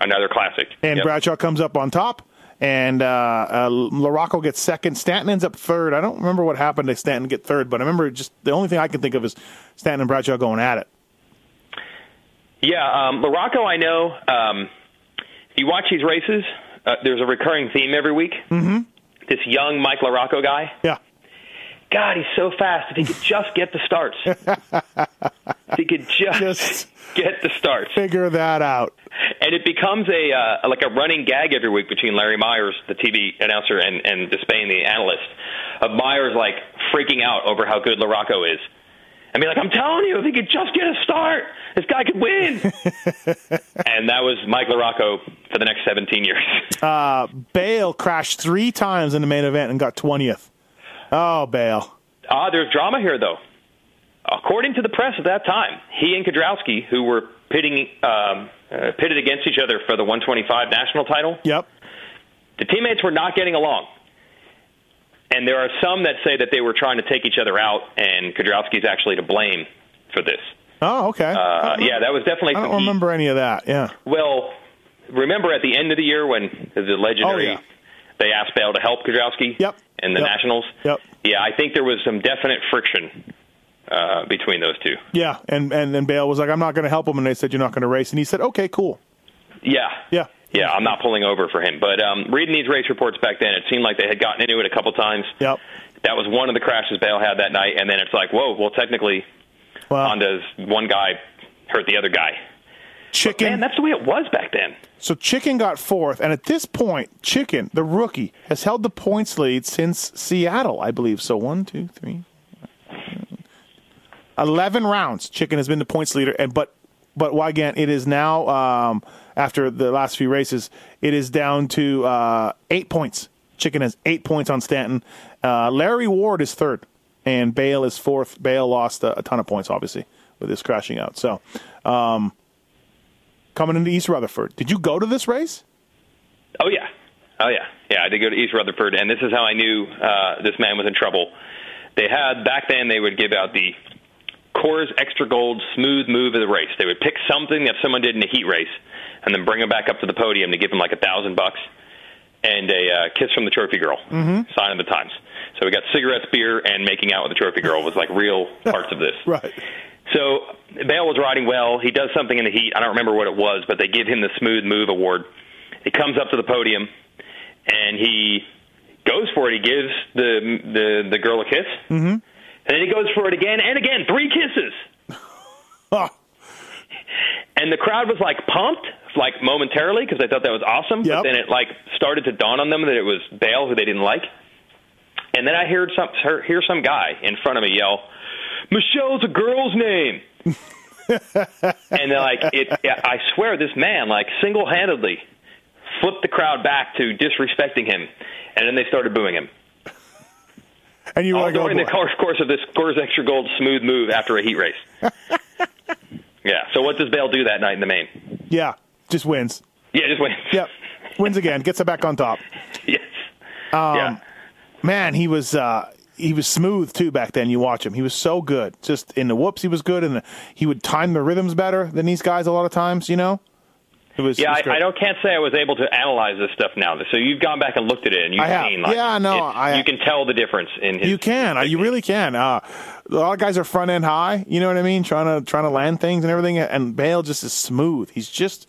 another classic. And yep. Bradshaw comes up on top. And uh, uh, LaRocco gets second. Stanton ends up third. I don't remember what happened to Stanton get third, but I remember just the only thing I can think of is Stanton and Bradshaw going at it. Yeah, um, LaRocco, I know. Um, you watch these races. Uh, there's a recurring theme every week. Mm-hmm. This young Mike LaRocco guy. Yeah. God, he's so fast. If he could just get the starts. If he could just, just get the starts. Figure that out. And it becomes a uh, like a running gag every week between Larry Myers, the T V announcer, and, and Despain, the analyst, of Myers, like, freaking out over how good LaRocco is. I mean, like, I'm telling you, if he could just get a start, this guy could win. And that was Mike LaRocco for the next seventeen years. uh, Bayle crashed three times in the main event and got twentieth. Oh, Bayle. Ah, uh, there's drama here, though. According to the press at that time, he and Kiedrowski, who were pitting, um, uh, pitted against each other for the one twenty-five national title, yep. the teammates were not getting along. And there are some that say that they were trying to take each other out, and Kiedrowski's actually to blame for this. Oh, okay. Uh, yeah, that was definitely... I don't some remember heat. Any of that, yeah. Well, remember at the end of the year when the legendary... Oh, yeah. They asked Bayle to help Kiedrowski yep. in the yep. Nationals. Yep. Yeah, I think there was some definite friction uh, between those two. Yeah, and, and, and Bayle was like, I'm not going to help him, and they said, you're not going to race. And he said, okay, cool. Yeah. Yeah. Yeah, I'm not pulling over for him. But um, reading these race reports back then, it seemed like they had gotten into it a couple times. Yep. That was one of the crashes Bayle had that night, and then it's like, whoa, well, technically, wow. Honda's one guy hurt the other guy. Chicken. But man, that's the way it was back then. So Chicken got fourth, and at this point, Chicken, the rookie, has held the points lead since Seattle, I believe. So one, two, three, eleven rounds. Chicken has been the points leader, and but but Weigandt, it is now um, after the last few races, it is down to uh, eight points. Chicken has eight points on Stanton. Uh, Larry Ward is third, and Bayle is fourth. Bayle lost a, a ton of points, obviously, with his crashing out. So. Um, Coming into East Rutherford. Did you go to this race? Oh, yeah. Oh, yeah. Yeah, I did go to East Rutherford, and this is how I knew uh, this man was in trouble. They had, back then, they would give out the Coors Extra Gold smooth move of the race. They would pick something that someone did in a heat race and then bring them back up to the podium to give them like a thousand bucks and a uh, kiss from the trophy girl, mm-hmm. sign of the times. So we got cigarettes, beer, and making out with the trophy girl was like real parts of this. Right. So Bayle was riding well. He does something in the heat. I don't remember what it was, but they give him the Smooth Move Award. He comes up to the podium, and he goes for it. He gives the the, the girl a kiss. Mm-hmm. And then he goes for it again and again. Three kisses. And the crowd was, like, pumped, like, momentarily, because they thought that was awesome. Yep. But then it, like, started to dawn on them that it was Bayle, who they didn't like. And then I heard some, heard, hear some guy in front of me yell, "Michelle's a girl's name." And they're like, it, I swear this man, like, single-handedly flipped the crowd back to disrespecting him. And then they started booing him. And you were during the course of this Coors Extra Gold Smooth Move after a heat race. Yeah, so what does Bayle do that night in the main? Yeah, just wins. Yeah, just wins. Yep, wins again, gets it back on top. Yes. Um, yeah. Man, he was uh, he was smooth, too, back then. You watch him. He was so good. Just in the whoops, he was good, and he would time the rhythms better than these guys a lot of times, you know? It was, yeah, it was I, I don't can't say I was able to analyze this stuff now. So you've gone back and looked at it, and you've I seen. Like, yeah, no, it, I, you can tell the difference in his. You can, technique. You really can. Uh, a lot of guys are front end high. You know what I mean? Trying to trying to land things and everything. And Bayle just is smooth. He's just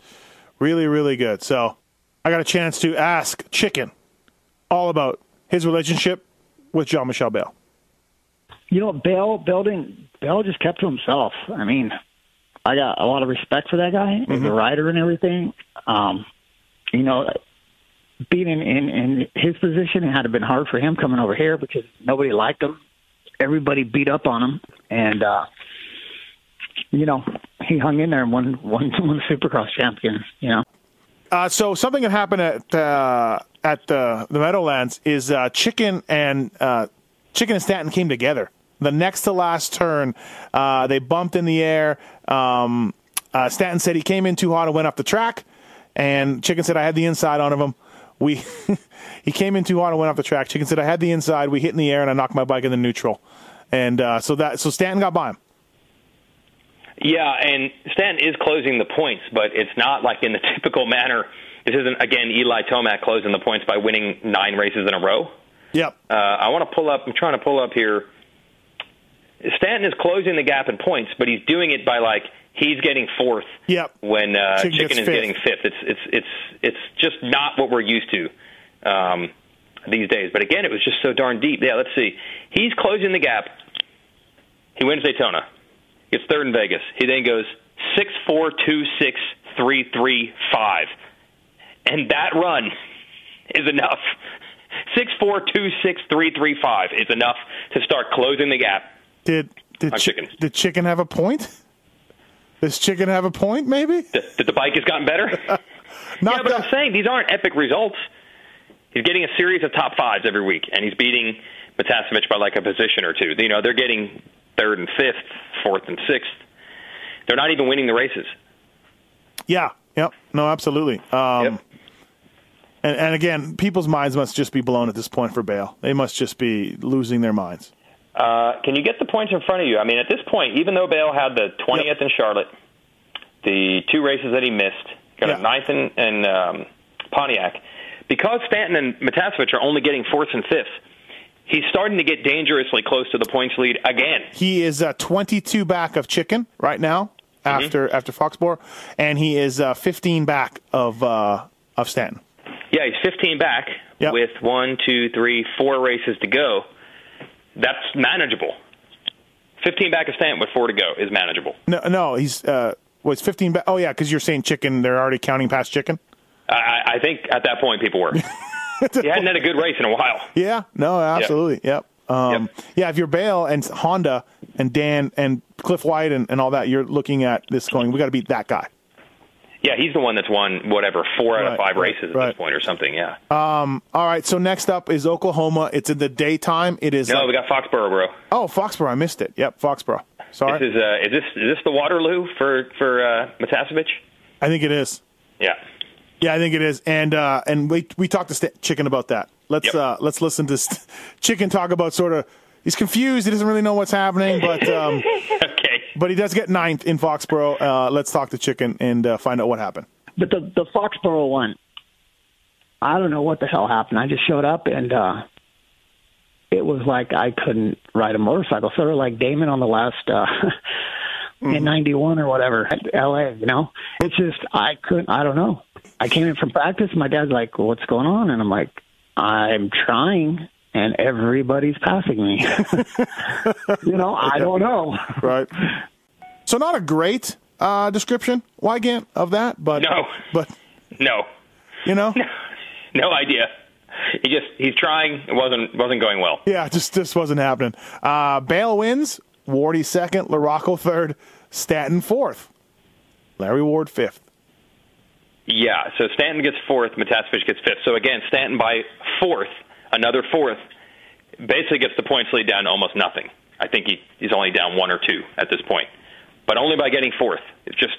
really, really good. So I got a chance to ask Chicken all about his relationship with Jean-Michel Bayle. You know, Bayle building Bayle just kept to himself. I mean. I got a lot of respect for that guy, mm-hmm. as a rider and everything. Um, you know, being in, in, in his position, it had been hard for him coming over here because nobody liked him. Everybody beat up on him. And, uh, you know, he hung in there and won, won, won the Supercross champion, you know. Uh, so something that happened at uh, at the, the Meadowlands is uh, Chicken and uh, Chicken and Stanton came together. The next to last turn, uh, they bumped in the air. Um, uh, Stanton said he came in too hot and went off the track. And Chicken said, I had the inside on him. We He came in too hot and went off the track. Chicken said, I had the inside. We hit in the air, and I knocked my bike in the neutral. And uh, so that so Stanton got by him. Yeah, and Stanton is closing the points, but it's not like in the typical manner. This isn't, again, Eli Tomac closing the points by winning nine races in a row. Yep. Uh, I want to pull up. I'm trying to pull up here. Stanton is closing the gap in points, but he's doing it by, like, he's getting fourth yep. when uh, Chicken, Chicken is fifth. getting fifth. It's it's it's it's just not what we're used to um, these days. But, again, it was just so darn deep. Yeah, let's see. He's closing the gap. He wins Daytona. Gets third in Vegas. He then goes six four two six three three five. And that run is enough. six four two six three three five is enough to start closing the gap. Did did, chi- chicken. did chicken have a point? Does Chicken have a point, maybe? Th- that the bike has gotten better? Not yeah, but that- I'm saying these aren't epic results. He's getting a series of top fives every week, and he's beating Matiasevich by like a position or two. You know, they're getting third and fifth, fourth and sixth. They're not even winning the races. Yeah, yep, no, absolutely. Um, yep. And, and again, people's minds must just be blown at this point for Bayle. They must just be losing their minds. Uh, can you get the points in front of you? I mean, at this point, even though Bayle had the twentieth yep. in Charlotte, the two races that he missed, got yeah. a ninth in, in um, Pontiac, because Stanton and Matiasevich are only getting fourth and fifth, he's starting to get dangerously close to the points lead again. He is uh, twenty-two back of Chicken right now after mm-hmm. after Foxborough, and he is uh, fifteen back of uh, of Stanton. Yeah, he's fifteen back yep. with one, two, three, four races to go. That's manageable. fifteen back of Stanton with four to go is manageable. No, no, he's uh, was fifteen back. Oh yeah, because you're saying Chicken. They're already counting past Chicken. I, I think at that point people were. He hadn't had a good race in a while. Yeah. No. Absolutely. Yep. Yep. Um, yep. Yeah. If you're Bayle and Honda and Dan and Cliff White and, and all that, you're looking at this going, we got to beat that guy. Yeah, he's the one that's won, whatever, four out right, of five races at right. this point or something, yeah. Um, all right, so next up is Oklahoma. It's in the daytime. It is. No, like, we got Foxborough, bro. Oh, Foxborough. I missed it. Yep, Foxborough. Sorry. This is, uh, is, this, is this the Waterloo for, for uh, Matiasevich? I think it is. Yeah. Yeah, I think it is. And uh, and we we talked to St- Chicken about that. Let's yep. uh, let's listen to St- Chicken talk about sort of, he's confused. He doesn't really know what's happening, but... Um, But he does get ninth in Foxborough. Uh, let's talk to Chicken and uh, find out what happened. But the, the Foxborough one, I don't know what the hell happened. I just showed up, and uh, it was like I couldn't ride a motorcycle. Sort of like Damon on the last uh, mm. in ninety-one or whatever at L A, you know? It's just, I couldn't, I don't know. I came in from practice. My dad's like, well, what's going on? And I'm like, I'm trying, and everybody's passing me. you know, okay. I don't know. Right. So not a great uh, description, Weigandt, of that, but no, but no, you know, no, no idea. He just he's trying. It wasn't wasn't going well. Yeah, just just wasn't happening. Uh, Bayle wins. Wardy second. LaRocco third. Stanton fourth. Larry Ward fifth. Yeah, so Stanton gets fourth, Matiasevich gets fifth. So again, Stanton by fourth, another fourth, basically gets the points lead down to almost nothing. I think he, he's only down one or two at this point, but only by getting fourth. It's just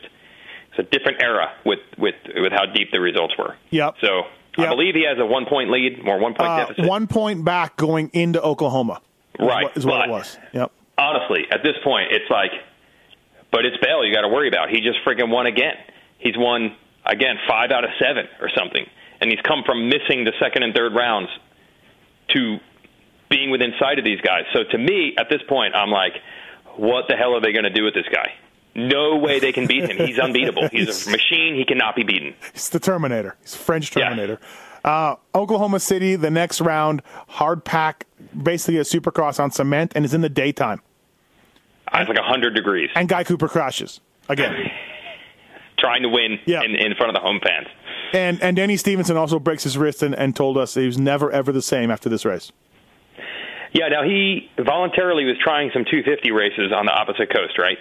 it's a different era with, with, with how deep the results were. Yep. So yep. I believe he has a one-point lead or one-point uh, deficit. One point back going into Oklahoma. Right. Is what but it was. Yep. Honestly, at this point, it's like, but it's Bayle you got to worry about. He just freaking won again. He's won... Again, five out of seven or something. And he's come from missing the second and third rounds to being within sight of these guys. So to me, at this point, I'm like, what the hell are they going to do with this guy? No way they can beat him. He's unbeatable. He's, he's a machine. He cannot be beaten. He's the Terminator. He's French Terminator. Yeah. Uh, Oklahoma City, the next round, hard pack, basically a supercross on cement, and it's in the daytime. It's like one hundred degrees. And Guy Cooper crashes again. Trying to win yeah. in, in front of the home fans. And and Danny Stevenson also breaks his wrist and, and told us he was never, ever the same after this race. Yeah, now he voluntarily was trying some two fifty races on the opposite coast, right?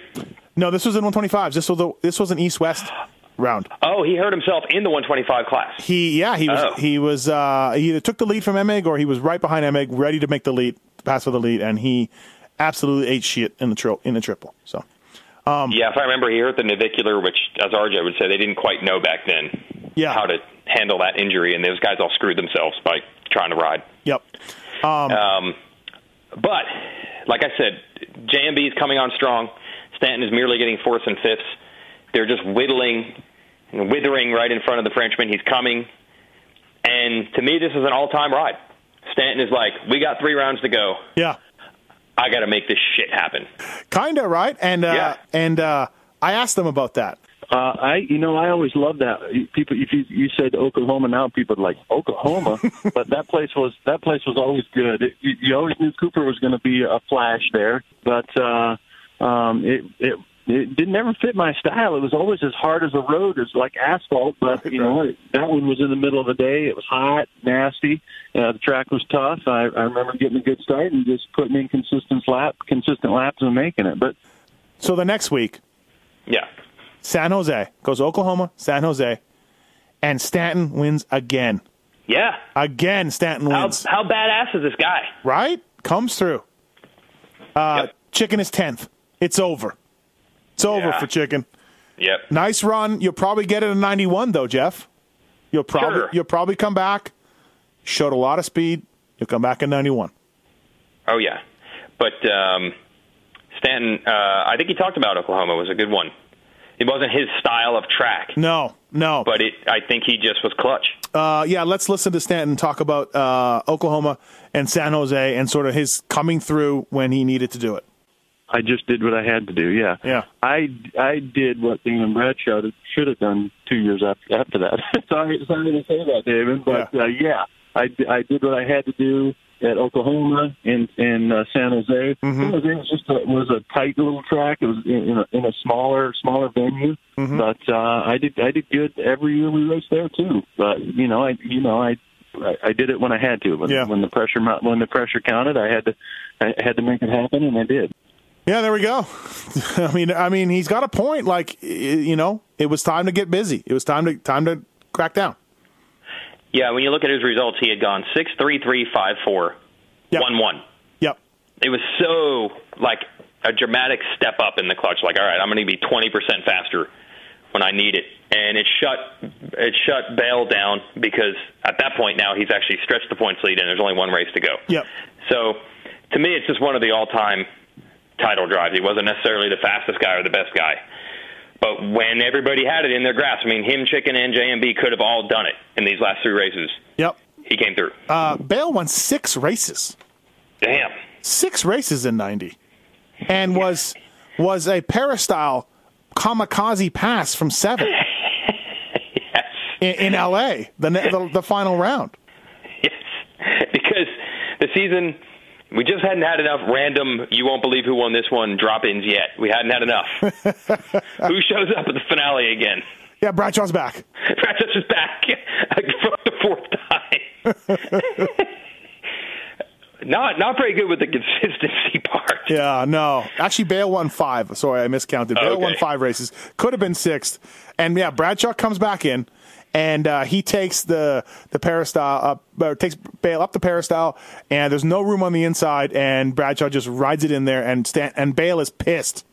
No, this was in one twenty-fives. This was the, this was an east-west round. Oh, he hurt himself in the one twenty-five class. He Yeah, he was, oh. he was uh, he either took the lead from Emig or he was right behind Emig, ready to make the lead, pass for the lead, and he absolutely ate shit in the, tri- in the triple, so... Um, yeah, if I remember, he hurt the navicular, which, as R J would say, they didn't quite know back then yeah. how to handle that injury, and those guys all screwed themselves by trying to ride. Yep. Um, um, but, like I said, J M B is coming on strong. Stanton is merely getting fourths and fifths. They're just whittling and withering right in front of the Frenchman. He's coming. And to me, this is an all-time ride. Stanton is like, we got three rounds to go. Yeah. I got to make this shit happen. Kinda, right? And uh, yeah. and uh, I asked them about that. Uh, I, you know, I always loved that. People, if you, you said Oklahoma now, people are like Oklahoma, but that place was that place was always good. It, you, you always knew Cooper was going to be a flash there, but uh, um, it it it didn't ever fit my style. It was always as hard as a road, as like asphalt. But you know, that one was in the middle of the day. It was hot, nasty. Uh, the track was tough. I, I remember getting a good start and just putting in consistent lap, consistent laps and making it. But so the next week, yeah, San Jose goes Oklahoma, San Jose, and Stanton wins again. Yeah, again Stanton wins. How, how badass is this guy? Right, comes through. Uh, yep. Chicken is tenth. It's over. It's over yeah. for Chicken. Yep. Nice run. You'll probably get it in ninety-one though, Jeff. You'll probably sure. you'll probably come back. Showed a lot of speed. You'll come back in ninety-one. Oh, yeah. But um, Stanton, uh, I think he talked about Oklahoma was a good one. It wasn't his style of track. No, no. But it, I think he just was clutch. Uh, yeah, let's listen to Stanton talk about uh, Oklahoma and San Jose and sort of his coming through when he needed to do it. I just did what I had to do, yeah. Yeah. I, I did what Damon Bradshaw should have done two years after, after that. sorry, sorry to say that, David, but yeah. Uh, yeah. I, I did what I had to do at Oklahoma and in uh, San Jose. Mm-hmm. San Jose was just a, was a tight little track. It was in, in, a, in a smaller smaller venue, mm-hmm. but uh, I did I did good every year we raced there too. But you know I you know I I did it when I had to. When, yeah. when the pressure when the pressure counted, I had to I had to make it happen, and I did. Yeah, there we go. I mean I mean he's got a point. Like you know it was time to get busy. It was time to time to crack down. Yeah, when you look at his results, he had gone six three three five four, one one. Yep. It was so like a dramatic step up in the clutch. Like, all right, I'm going to be twenty percent faster when I need it, and it shut it shut Bayle down because at that point now he's actually stretched the points lead, and there's only one race to go. Yep. So to me, it's just one of the all-time title drives. He wasn't necessarily the fastest guy or the best guy. But when everybody had it in their grasp, I mean, him, Chicken, and J M B could have all done it in these last three races. Yep. He came through. Uh, Bayle won six races. Damn. Six races in ninety. And was was a peristyle kamikaze pass from seven. Yes. In, in L A, the, the the final round. Yes. Because the season, we just hadn't had enough random, you won't believe who won this one, drop-ins yet. We hadn't had enough. Who shows up at the finale again? Yeah, Bradshaw's back. Bradshaw's just back for the fourth time. Not not very good with the consistency part. Yeah, no. Actually, Bayle won five. Sorry, I miscounted. Bayle okay. won five races. Could have been sixth. And, yeah, Bradshaw comes back in, and uh, he takes the the peristyle up, or takes Bayle up the peristyle, and there's no room on the inside, and Bradshaw just rides it in there, and Stan- and Bayle is pissed.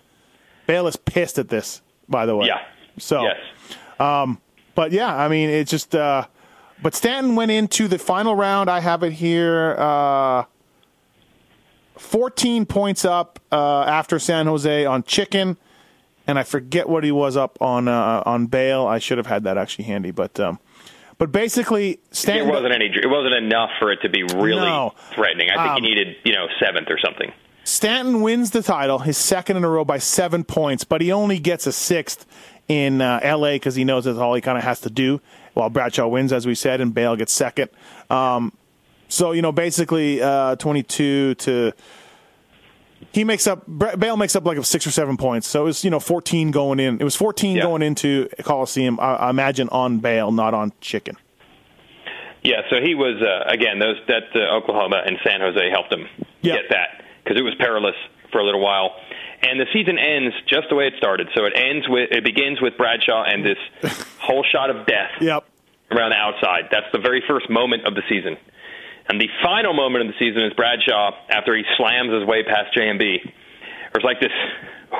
Bayle is pissed at this, by the way. Yeah. So, yes. Um, but, yeah, I mean, it's just uh, – but Stanton went into the final round. I have it here uh, – fourteen points up uh, after San Jose on Chicken, and I forget what he was up on uh, on Bayle. I should have had that actually handy, but um, but basically, Stanton, it wasn't any. It wasn't enough for it to be really no. threatening. I think um, he needed you know seventh or something. Stanton wins the title, his second in a row by seven points, but he only gets a sixth in uh, L A because he knows that's all he kind of has to do. While Bradshaw wins, as we said, and Bayle gets second. Um, So, you know, basically uh, twenty-two to – he makes up – Bayle makes up like six or seven points. So it was, you know, fourteen going in. It was fourteen yeah. going into Coliseum, I, I imagine, on Bayle, not on Chicken. Yeah, so he was uh, – again, those that uh, Oklahoma and San Jose helped him yeah. get that because it was perilous for a little while. And the season ends just the way it started. So it ends with – it begins with Bradshaw and this whole shot of death yep. around the outside. That's the very first moment of the season. And the final moment of the season is Bradshaw, after he slams his way past J M B. There's like this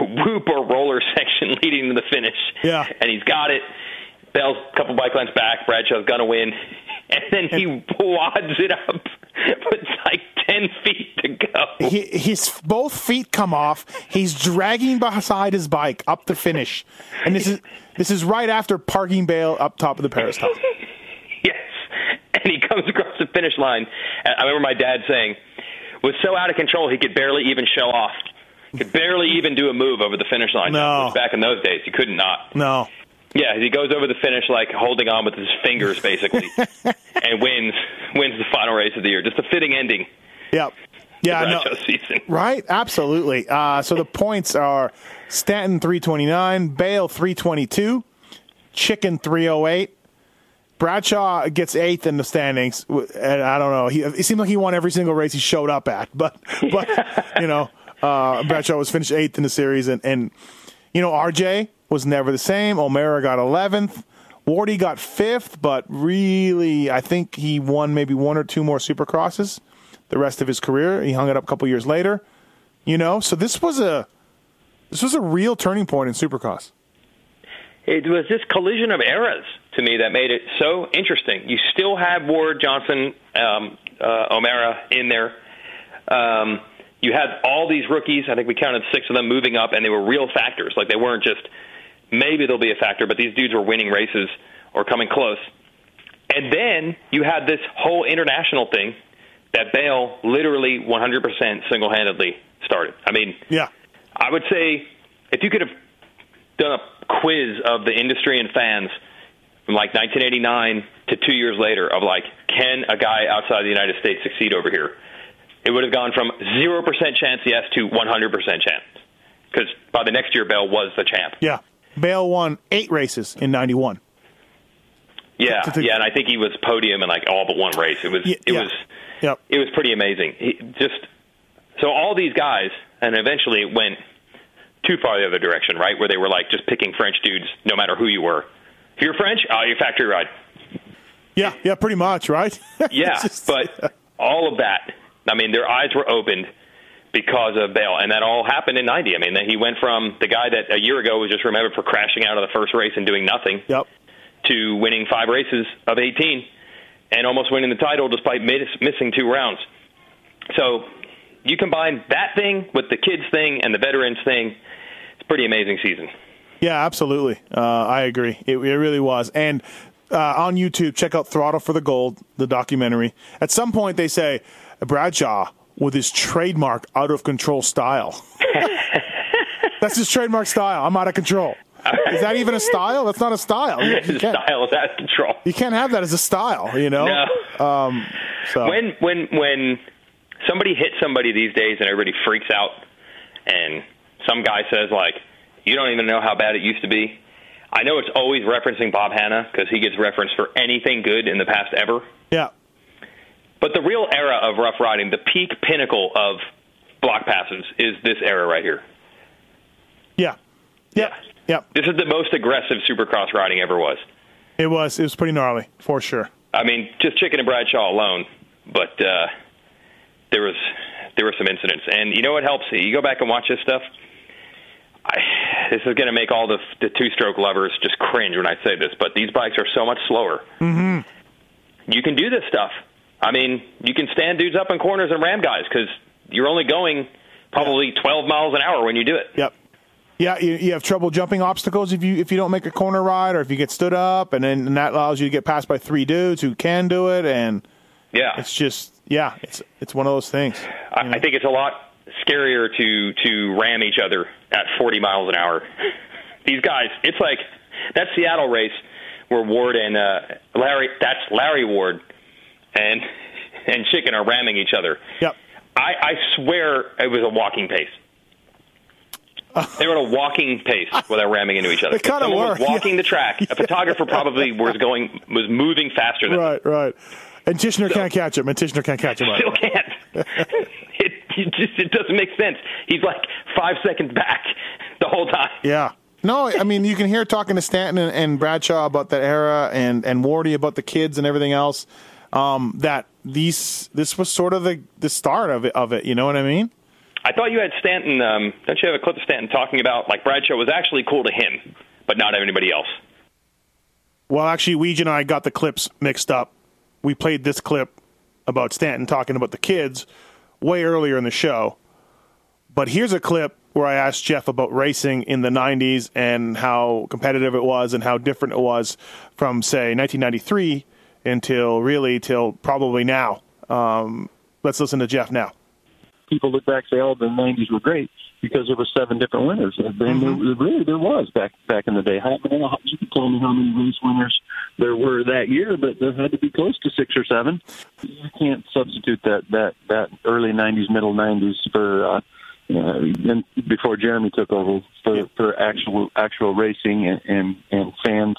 whoop or roller section leading to the finish. Yeah. And he's got it. Bayle's a couple bike lengths back. Bradshaw's going to win. And then he wads it up with like ten feet to go. He, his both feet come off. He's dragging beside his bike up the finish. And this is this is right after parking Bayle up top of the peristyle. And he comes across the finish line. And I remember my dad saying, was so out of control he could barely even show off. Could barely even do a move over the finish line. No. Which back in those days, he could not. No. Yeah, he goes over the finish like holding on with his fingers, basically, and wins wins the final race of the year. Just a fitting ending. Yep. Yeah, no, season. Right? Absolutely. Uh, so the points are Stanton three twenty-nine, Bayle three twenty-two, Chicken three oh eight, Bradshaw gets eighth in the standings, and I don't know. He, it seemed like he won every single race he showed up at, but, but you know, uh, Bradshaw was finished eighth in the series, and, and you know, R J was never the same. O'Mara got eleventh. Wardy got fifth, but really, I think he won maybe one or two more Supercrosses the rest of his career. He hung it up a couple years later, you know. So this was a this was a real turning point in Supercross. It was this collision of eras to me that made it so interesting. You still have Ward, Johnson, um, uh, O'Mara in there. Um, you had all these rookies. I think we counted six of them moving up, and they were real factors. Like, they weren't just maybe they'll be a factor, but these dudes were winning races or coming close. And then you had this whole international thing that Bayle literally one hundred percent single-handedly started. I mean, yeah. I would say if you could have done a quiz of the industry and fans from like nineteen eighty-nine to two years later of like, can a guy outside the United States succeed over here? It would have gone from zero percent chance yes to one hundred percent chance, because by the next year, Bayle was the champ. Yeah. Bayle won eight races in ninety-one. Yeah. To, to, yeah. And I think he was podium in like all but one race. It was, yeah, it yeah. was, yep. it was pretty amazing. He just, so all these guys, and eventually it went too far the other direction, right, where they were like just picking French dudes no matter who you were. If you're French, oh, you're factory ride. Yeah, yeah, pretty much, right? yeah, just, but yeah. all of that, I mean, their eyes were opened because of Bayle, and that all happened in ninety. I mean, he went from the guy that a year ago was just remembered for crashing out of the first race and doing nothing yep. to winning five races of eighteen and almost winning the title despite miss- missing two rounds. So you combine that thing with the kids thing and the veterans thing, it's a pretty amazing season. Yeah, absolutely. Uh, I agree. It, it really was. And uh, on YouTube, check out Throttle for the Gold, the documentary. At some point, they say Bradshaw with his trademark out-of-control style. That's his trademark style. I'm out of control. Is that even a style? That's not a style. You, you style is out of control. You can't have that as a style, you know? No. Um, so. When when when somebody hits somebody these days and everybody freaks out and some guy says, like, you don't even know how bad it used to be. I know it's always referencing Bob Hanna because he gets referenced for anything good in the past ever. Yeah. But the real era of rough riding, the peak pinnacle of block passes, is this era right here. Yeah. Yeah. Yeah. This is the most aggressive Supercross riding ever was. It was. It was pretty gnarly, for sure. I mean, just Chicken and Bradshaw alone, but uh, there was there were some incidents. And you know what helps? You go back and watch this stuff. I, this is going to make all the, the two-stroke lovers just cringe when I say this, but these bikes are so much slower. Mm-hmm. You can do this stuff. I mean, you can stand dudes up in corners and ram guys because you're only going probably twelve miles an hour when you do it. Yep. Yeah, you, you have trouble jumping obstacles if you if you don't make a corner ride or if you get stood up, and then and that allows you to get passed by three dudes who can do it. And yeah, it's just yeah, it's it's one of those things. I, I think it's a lot scarier to to ram each other at forty miles an hour. These guys, it's like that Seattle race where Ward and uh, Larry, that's Larry Ward. And and Chicken are ramming each other. Yep. I, I swear it was a walking pace. Uh, they were at a walking pace without ramming into each other. They kind of were. Walking yeah. the track. A yeah. photographer probably was going was moving faster than right, them. Right. And Tishner so, can't catch him. And Tishner can't catch him. Right. Still can't. it, it just it doesn't make sense. He's like five seconds back the whole time. Yeah. No, I mean you can hear talking to Stanton and, and Bradshaw about that era, and and Wardy about the kids and everything else. Um, that these this was sort of the, the start of it, of it, you know what I mean? I thought you had Stanton, um, don't you have a clip of Stanton talking about, like, Bradshaw was actually cool to him, but not anybody else? Well, actually, Weege and I got the clips mixed up. We played this clip about Stanton talking about the kids way earlier in the show. But here's a clip where I asked Jeff about racing in the nineties and how competitive it was and how different it was from, say, nineteen ninety-three until really till probably now. Um, let's listen to Jeff now. People look back and say, oh, the nineties were great because there were seven different winners. And mm-hmm. there, really there was back back in the day. I don't know, you can tell me how many race winners there were that year, but there had to be close to six or seven. You can't substitute that, that, that early nineties, middle nineties for uh, uh, before Jeremy took over for, yeah. for actual actual racing and, and, and fans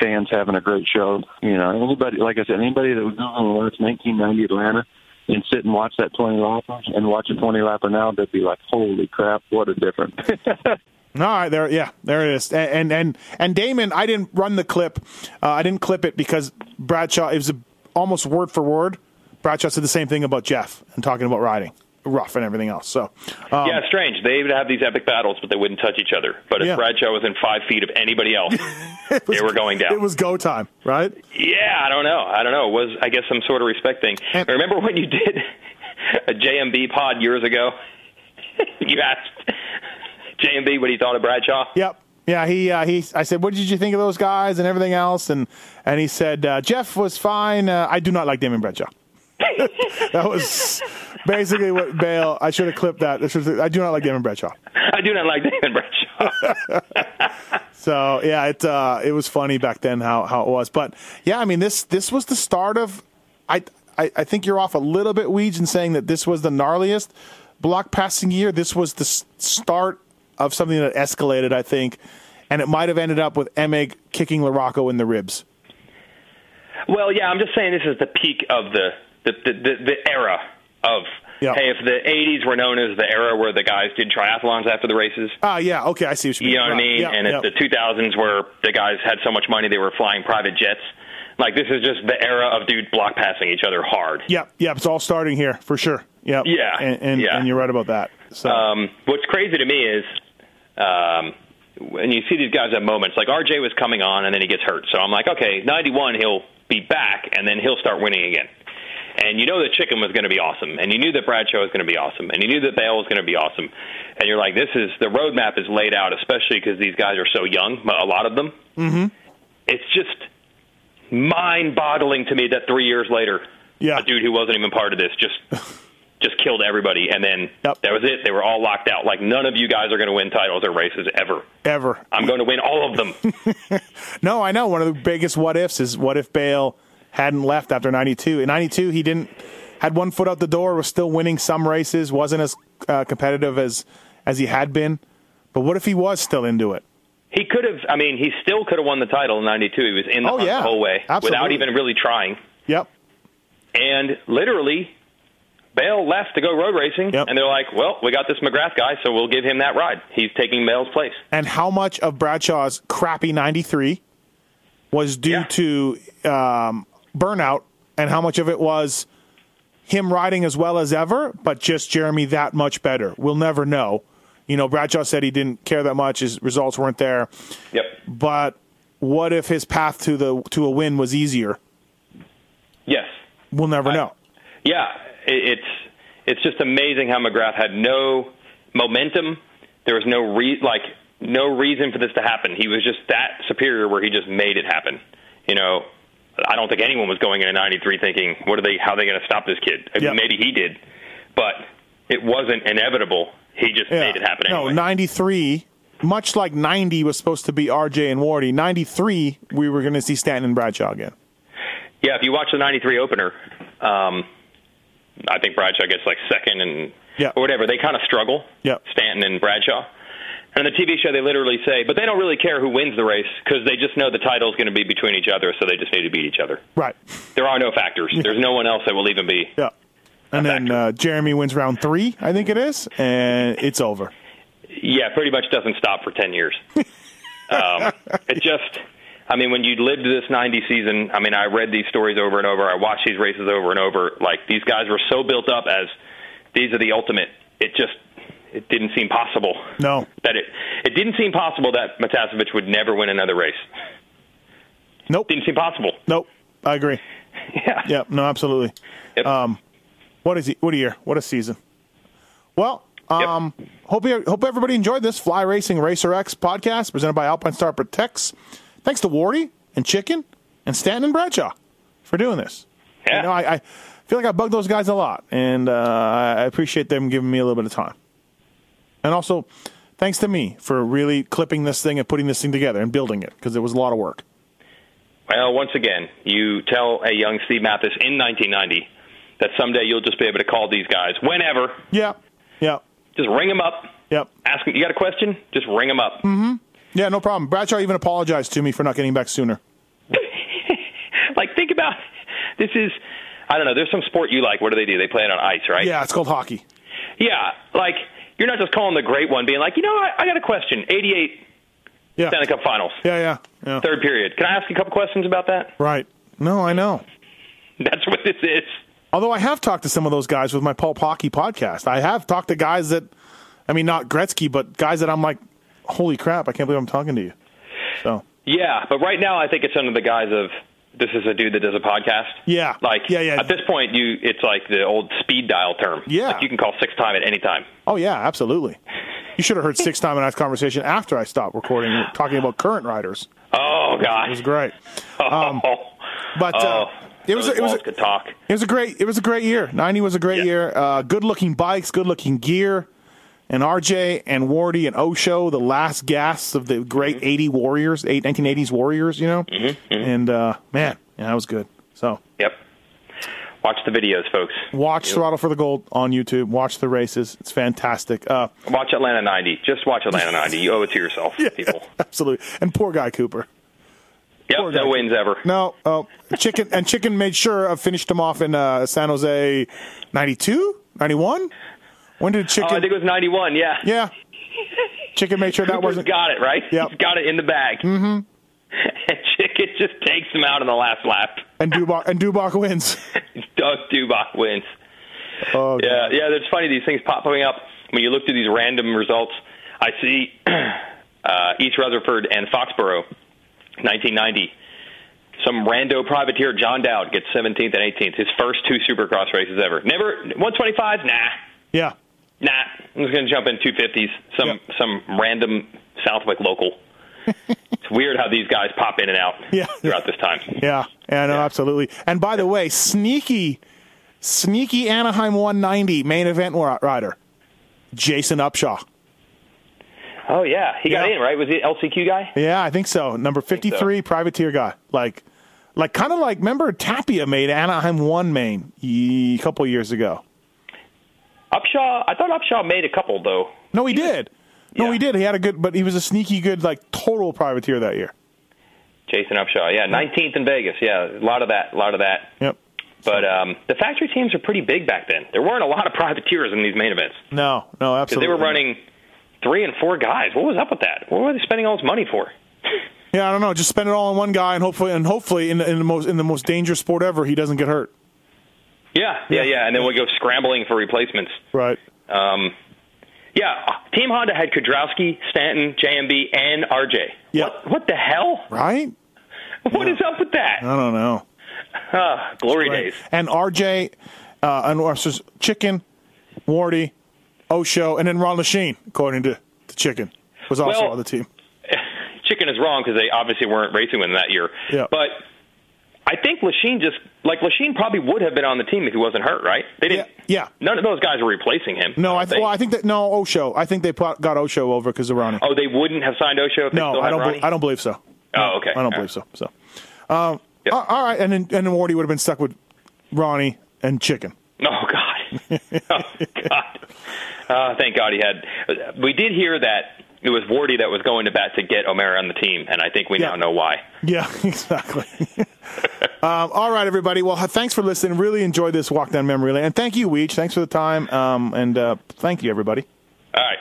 fans having a great show. You know, anybody, like I said, anybody that would go and watch nineteen ninety Atlanta and sit and watch that twenty-lapper and watch a twenty-lapper now, they'd be like, holy crap, what a difference. All right, there, yeah, there it is. And and and Damon, I didn't run the clip. Uh, I didn't clip it because Bradshaw, it was a, almost word for word. Bradshaw said the same thing about Jeff and talking about riding, rough and everything else. So um, yeah, strange. They would have these epic battles, but they wouldn't touch each other. But if yeah. Bradshaw was in five feet of anybody else, was, they were going down. It was go time, right? Yeah, I don't know. I don't know. It was, I guess, some sort of respect thing. And, remember when you did a J M B pod years ago? You asked J M B what he thought of Bradshaw? Yep. Yeah, he uh, he. I said, what did you think of those guys and everything else? And, and he said, uh, Jeff was fine. Uh, I do not like Damon Bradshaw. That was basically what Bayle. I should have clipped that. I do not like Damon Bradshaw. I do not like Damon Bradshaw. So yeah, it uh, it was funny back then how, how it was. But yeah, I mean this this was the start of. I I, I think you're off a little bit, Weege, in saying that this was the gnarliest block passing year. This was the start of something that escalated, I think, and it might have ended up with Emig kicking LaRocco in the ribs. Well, yeah, I'm just saying this is the peak of the. The, the the era of, yeah. Hey, if the eighties were known as the era where the guys did triathlons after the races. Ah, uh, yeah, okay, I see what you mean. You know what right. I mean? Yeah, and yeah. if the two thousands where the guys had so much money they were flying private jets. Like, this is just the era of dudes block passing each other hard. Yeah, yeah, it's all starting here, for sure. Yep. Yeah, and, and, yeah. And you're right about that. So. Um, what's crazy to me is um, when you see these guys at moments, like R J was coming on and then he gets hurt. So I'm like, okay, ninety-one, he'll be back, and then he'll start winning again. And you know that Chicken was going to be awesome, and you knew that Bradshaw was going to be awesome, and you knew that Bayle was going to be awesome. And you're like, this is – the roadmap is laid out, especially because these guys are so young, a lot of them. Mm-hmm. It's just mind-boggling to me that three years later, yeah. a dude who wasn't even part of this just just killed everybody, and then yep. that was it. They were all locked out. Like, none of you guys are going to win titles or races ever. Ever. I'm going to win all of them. No, I know. One of the biggest what-ifs is what if Bayle hadn't left after ninety-two. In ninety-two, he didn't had one foot out the door, was still winning some races, wasn't as uh, competitive as, as he had been. But what if he was still into it? He could have. I mean, he still could have won the title in ninety-two. He was in the, oh, yeah. the whole way Absolutely. Without even really trying. Yep. And literally, Bayle left to go road racing, yep. and they're like, well, we got this McGrath guy, so we'll give him that ride. He's taking Bale's place. And how much of Bradshaw's crappy ninety-three was due yeah. to um, burnout, and how much of it was him riding as well as ever, but just Jeremy that much better? We'll never know. You know, Bradshaw said he didn't care that much. His results weren't there. Yep. But what if his path to the to a win was easier? Yes. We'll never I, know. Yeah. It's it's just amazing how McGrath had no momentum. There was no re- like no reason for this to happen. He was just that superior where he just made it happen. You know, I don't think anyone was going into ninety-three thinking, what are they? How are they going to stop this kid? Yep. Maybe he did, but it wasn't inevitable. He just yeah. made it happen anyway. No, ninety-three, much like ninety was supposed to be R J and Wardy, ninety-three we were going to see Stanton and Bradshaw again. Yeah, if you watch the ninety-three opener, um, I think Bradshaw gets like second and yeah. or whatever. They kind of struggle, yeah. Stanton and Bradshaw. And on the T V show, they literally say, but they don't really care who wins the race because they just know the title is going to be between each other, so they just need to beat each other. Right. There are no factors. Yeah. There's no one else that will even be. Yeah. And then uh, Jeremy wins round three, I think it is, and it's over. Yeah, pretty much doesn't stop for ten years. um, it just, I mean, when you lived this ninety season, I mean, I read these stories over and over. I watched these races over and over. Like, these guys were so built up as these are the ultimate. It just it didn't seem possible. No. that It it didn't seem possible that Matiasevich would never win another race. Nope. Didn't seem possible. Nope. I agree. Yeah. Yeah, no, absolutely. Yep. Um What is he, what a year. What a season. Well, um, yep. hope you, hope everybody enjoyed this Fly Racing RacerX podcast presented by Alpine Star Protects. Thanks to Wardy and Chicken and Stanton and Bradshaw for doing this. Yeah. You know, I, I feel like I bug those guys a lot, and uh, I appreciate them giving me a little bit of time. And also, thanks to me for really clipping this thing and putting this thing together and building it, because it was a lot of work. Well, once again, you tell a young Steve Mathis in nineteen ninety that someday you'll just be able to call these guys whenever. Yeah, yeah. Just ring them up. Yep. Ask them, you got a question? Just ring them up. Mm-hmm. Yeah, no problem. Bradshaw even apologized to me for not getting back sooner. Like, think about, this is, I don't know, there's some sport you like. What do they do? They play it on ice, right? Yeah, it's called hockey. Yeah, like, you're not just calling the great one, being like, you know, I, I got a question. eighty-eight yeah. Stanley Cup Finals. Yeah, yeah, yeah. Third period. Can I ask you a couple questions about that? Right. No, I know. That's what this is. Although I have talked to some of those guys with my Pulp Hockey podcast. I have talked to guys that, I mean, not Gretzky, but guys that I'm like, holy crap, I can't believe I'm talking to you. So yeah, but right now I think it's under the guise of, this is a dude that does a podcast. Yeah. Like, yeah, yeah. At this point, you it's like the old speed dial term. Yeah. Like, you can call six time at any time. Oh, yeah, absolutely. You should have heard six time in that conversation after I stopped recording, talking about current riders. Oh, God. It was great. Um, oh. But... Oh. Uh, It was, it was a good talk. It was a great. It was a great year. ninety was a great yeah. year. Uh, good looking bikes, good looking gear, and R J and Wardy and Osho, the last gasps of the great mm-hmm. eighty Warriors, eight nineteen eighties Warriors. You know, mm-hmm. Mm-hmm. and uh, man, yeah, that was good. So yep, watch the videos, folks. Watch yep. Throttle for the Gold on YouTube. Watch the races. It's fantastic. Uh, watch Atlanta ninety. Just watch Atlanta ninety. You owe it to yourself, yeah, people. Absolutely. And poor Guy Cooper. Yep, no guy. wins ever. No, oh, Chicken and Chicken made sure I finished him off in uh, San Jose, ninety-two, ninety-one When did Chicken? Oh, I think it was ninety-one. Yeah, yeah. Chicken made sure that Cooper's wasn't got it right. Yeah, he's got it in the bag. Mm-hmm. And Chicken just takes him out in the last lap. And Duboc and Duboc wins. Doug Duboc wins. Oh, yeah, God. Yeah. It's funny, these things popping up when you look through these random results. I see uh, East Rutherford and Foxborough. nineteen ninety some rando privateer, John Dowd, gets seventeenth and eighteenth. His first two Supercross races ever. Never one twenty-fives. Nah. Yeah. Nah. I'm just gonna jump in two fifties. Some yeah. some random Southwick local. It's weird how these guys pop in and out yeah. throughout this time. Yeah. And yeah. absolutely. And by the way, sneaky Sneaky Anaheim one ninety main event rider, Jason Upshaw. Oh, yeah. He yeah. got in, right? Was he L C Q guy? Yeah, I think so. Number fifty-three, so. Privateer guy. Like, like kind of like, remember Tapia made Anaheim one main a couple years ago. Upshaw, I thought Upshaw made a couple, though. No, he, he did. Was, no, yeah. he did. He had a good, but he was a sneaky good, like, total privateer that year. Jason Upshaw, yeah. nineteenth in Vegas, yeah. A lot of that, a lot of that. Yep. But um, the factory teams were pretty big back then. There weren't a lot of privateers in these main events. No, no, absolutely. Because they were running three and four guys. What was up with that? What were they spending all this money for? Yeah, I don't know. Just spend it all on one guy, and hopefully, and hopefully, in the, in the most in the most dangerous sport ever, he doesn't get hurt. Yeah, yeah, yeah. And then we go scrambling for replacements. Right. Um, yeah, Team Honda had Kiedrowski, Stanton, J M B, and R J. Yep. What, what the hell? Right. What yeah. is up with that? I don't know. Uh, glory days. And R J, uh, and Chicken, Wardy, Osho, and then Ron Lachine, according to, to Chicken, was also well, on the team. Chicken is wrong because they obviously weren't racing with him that year. Yeah. But I think Lachine just, like, Lachine probably would have been on the team if he wasn't hurt, right? They didn't. Yeah. yeah. None of those guys were replacing him. No, I, th- well, I think that, no, Osho. I think they got Osho over because of Ronnie. Oh, they wouldn't have signed Osho if they no, still had I don't Ronnie? No, be- I don't believe so. Oh, okay. I don't All believe right. so. So, um, Yep. All right, and then, and then Wardy would have been stuck with Ronnie and Chicken. Oh, God. Oh, God. Uh, thank God he had. We did hear that it was Wardy that was going to bat to get O'Mara on the team, and I think we yeah. now know why. Yeah, exactly. um, all right, everybody. Well, thanks for listening. Really enjoyed this walk down memory lane. And thank you, Weech. Thanks for the time, um, and uh, thank you, everybody. All right.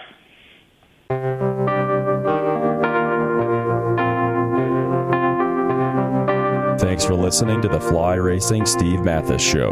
Thanks for listening to the Fly Racing Steve Mathis Show.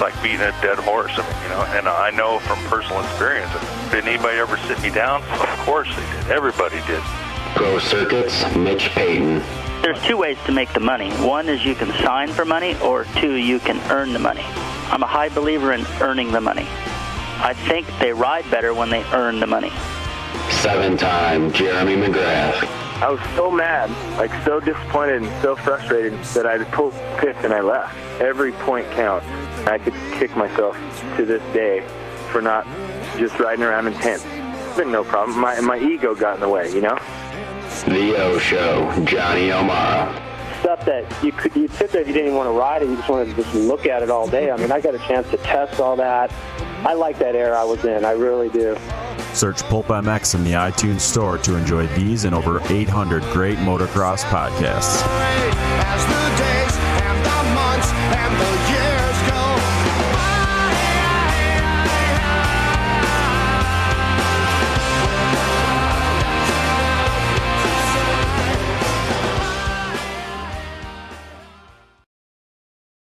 like beating a dead horse, you know, and I know from personal experience, did anybody ever sit me down? Of course they did. Everybody did. Pro Circuits, Mitch Payton. There's two ways to make the money. One is you can sign for money, or two, you can earn the money. I'm a high believer in earning the money. I think they ride better when they earn the money. Seven-time Jeremy McGrath. I was so mad, like so disappointed and so frustrated that I pulled the pit and I left. Every point counts. I could kick myself to this day for not just riding around in tents. It's been no problem. My my ego got in the way, you know? The O Show, Johnny O'Mara. Stuff that you could, you'd sit there if you didn't even want to ride it, you just wanted to just look at it all day. I mean, I got a chance to test all that. I like that era I was in. I really do. Search Pulp M X in the iTunes store to enjoy these and over eight hundred great motocross podcasts.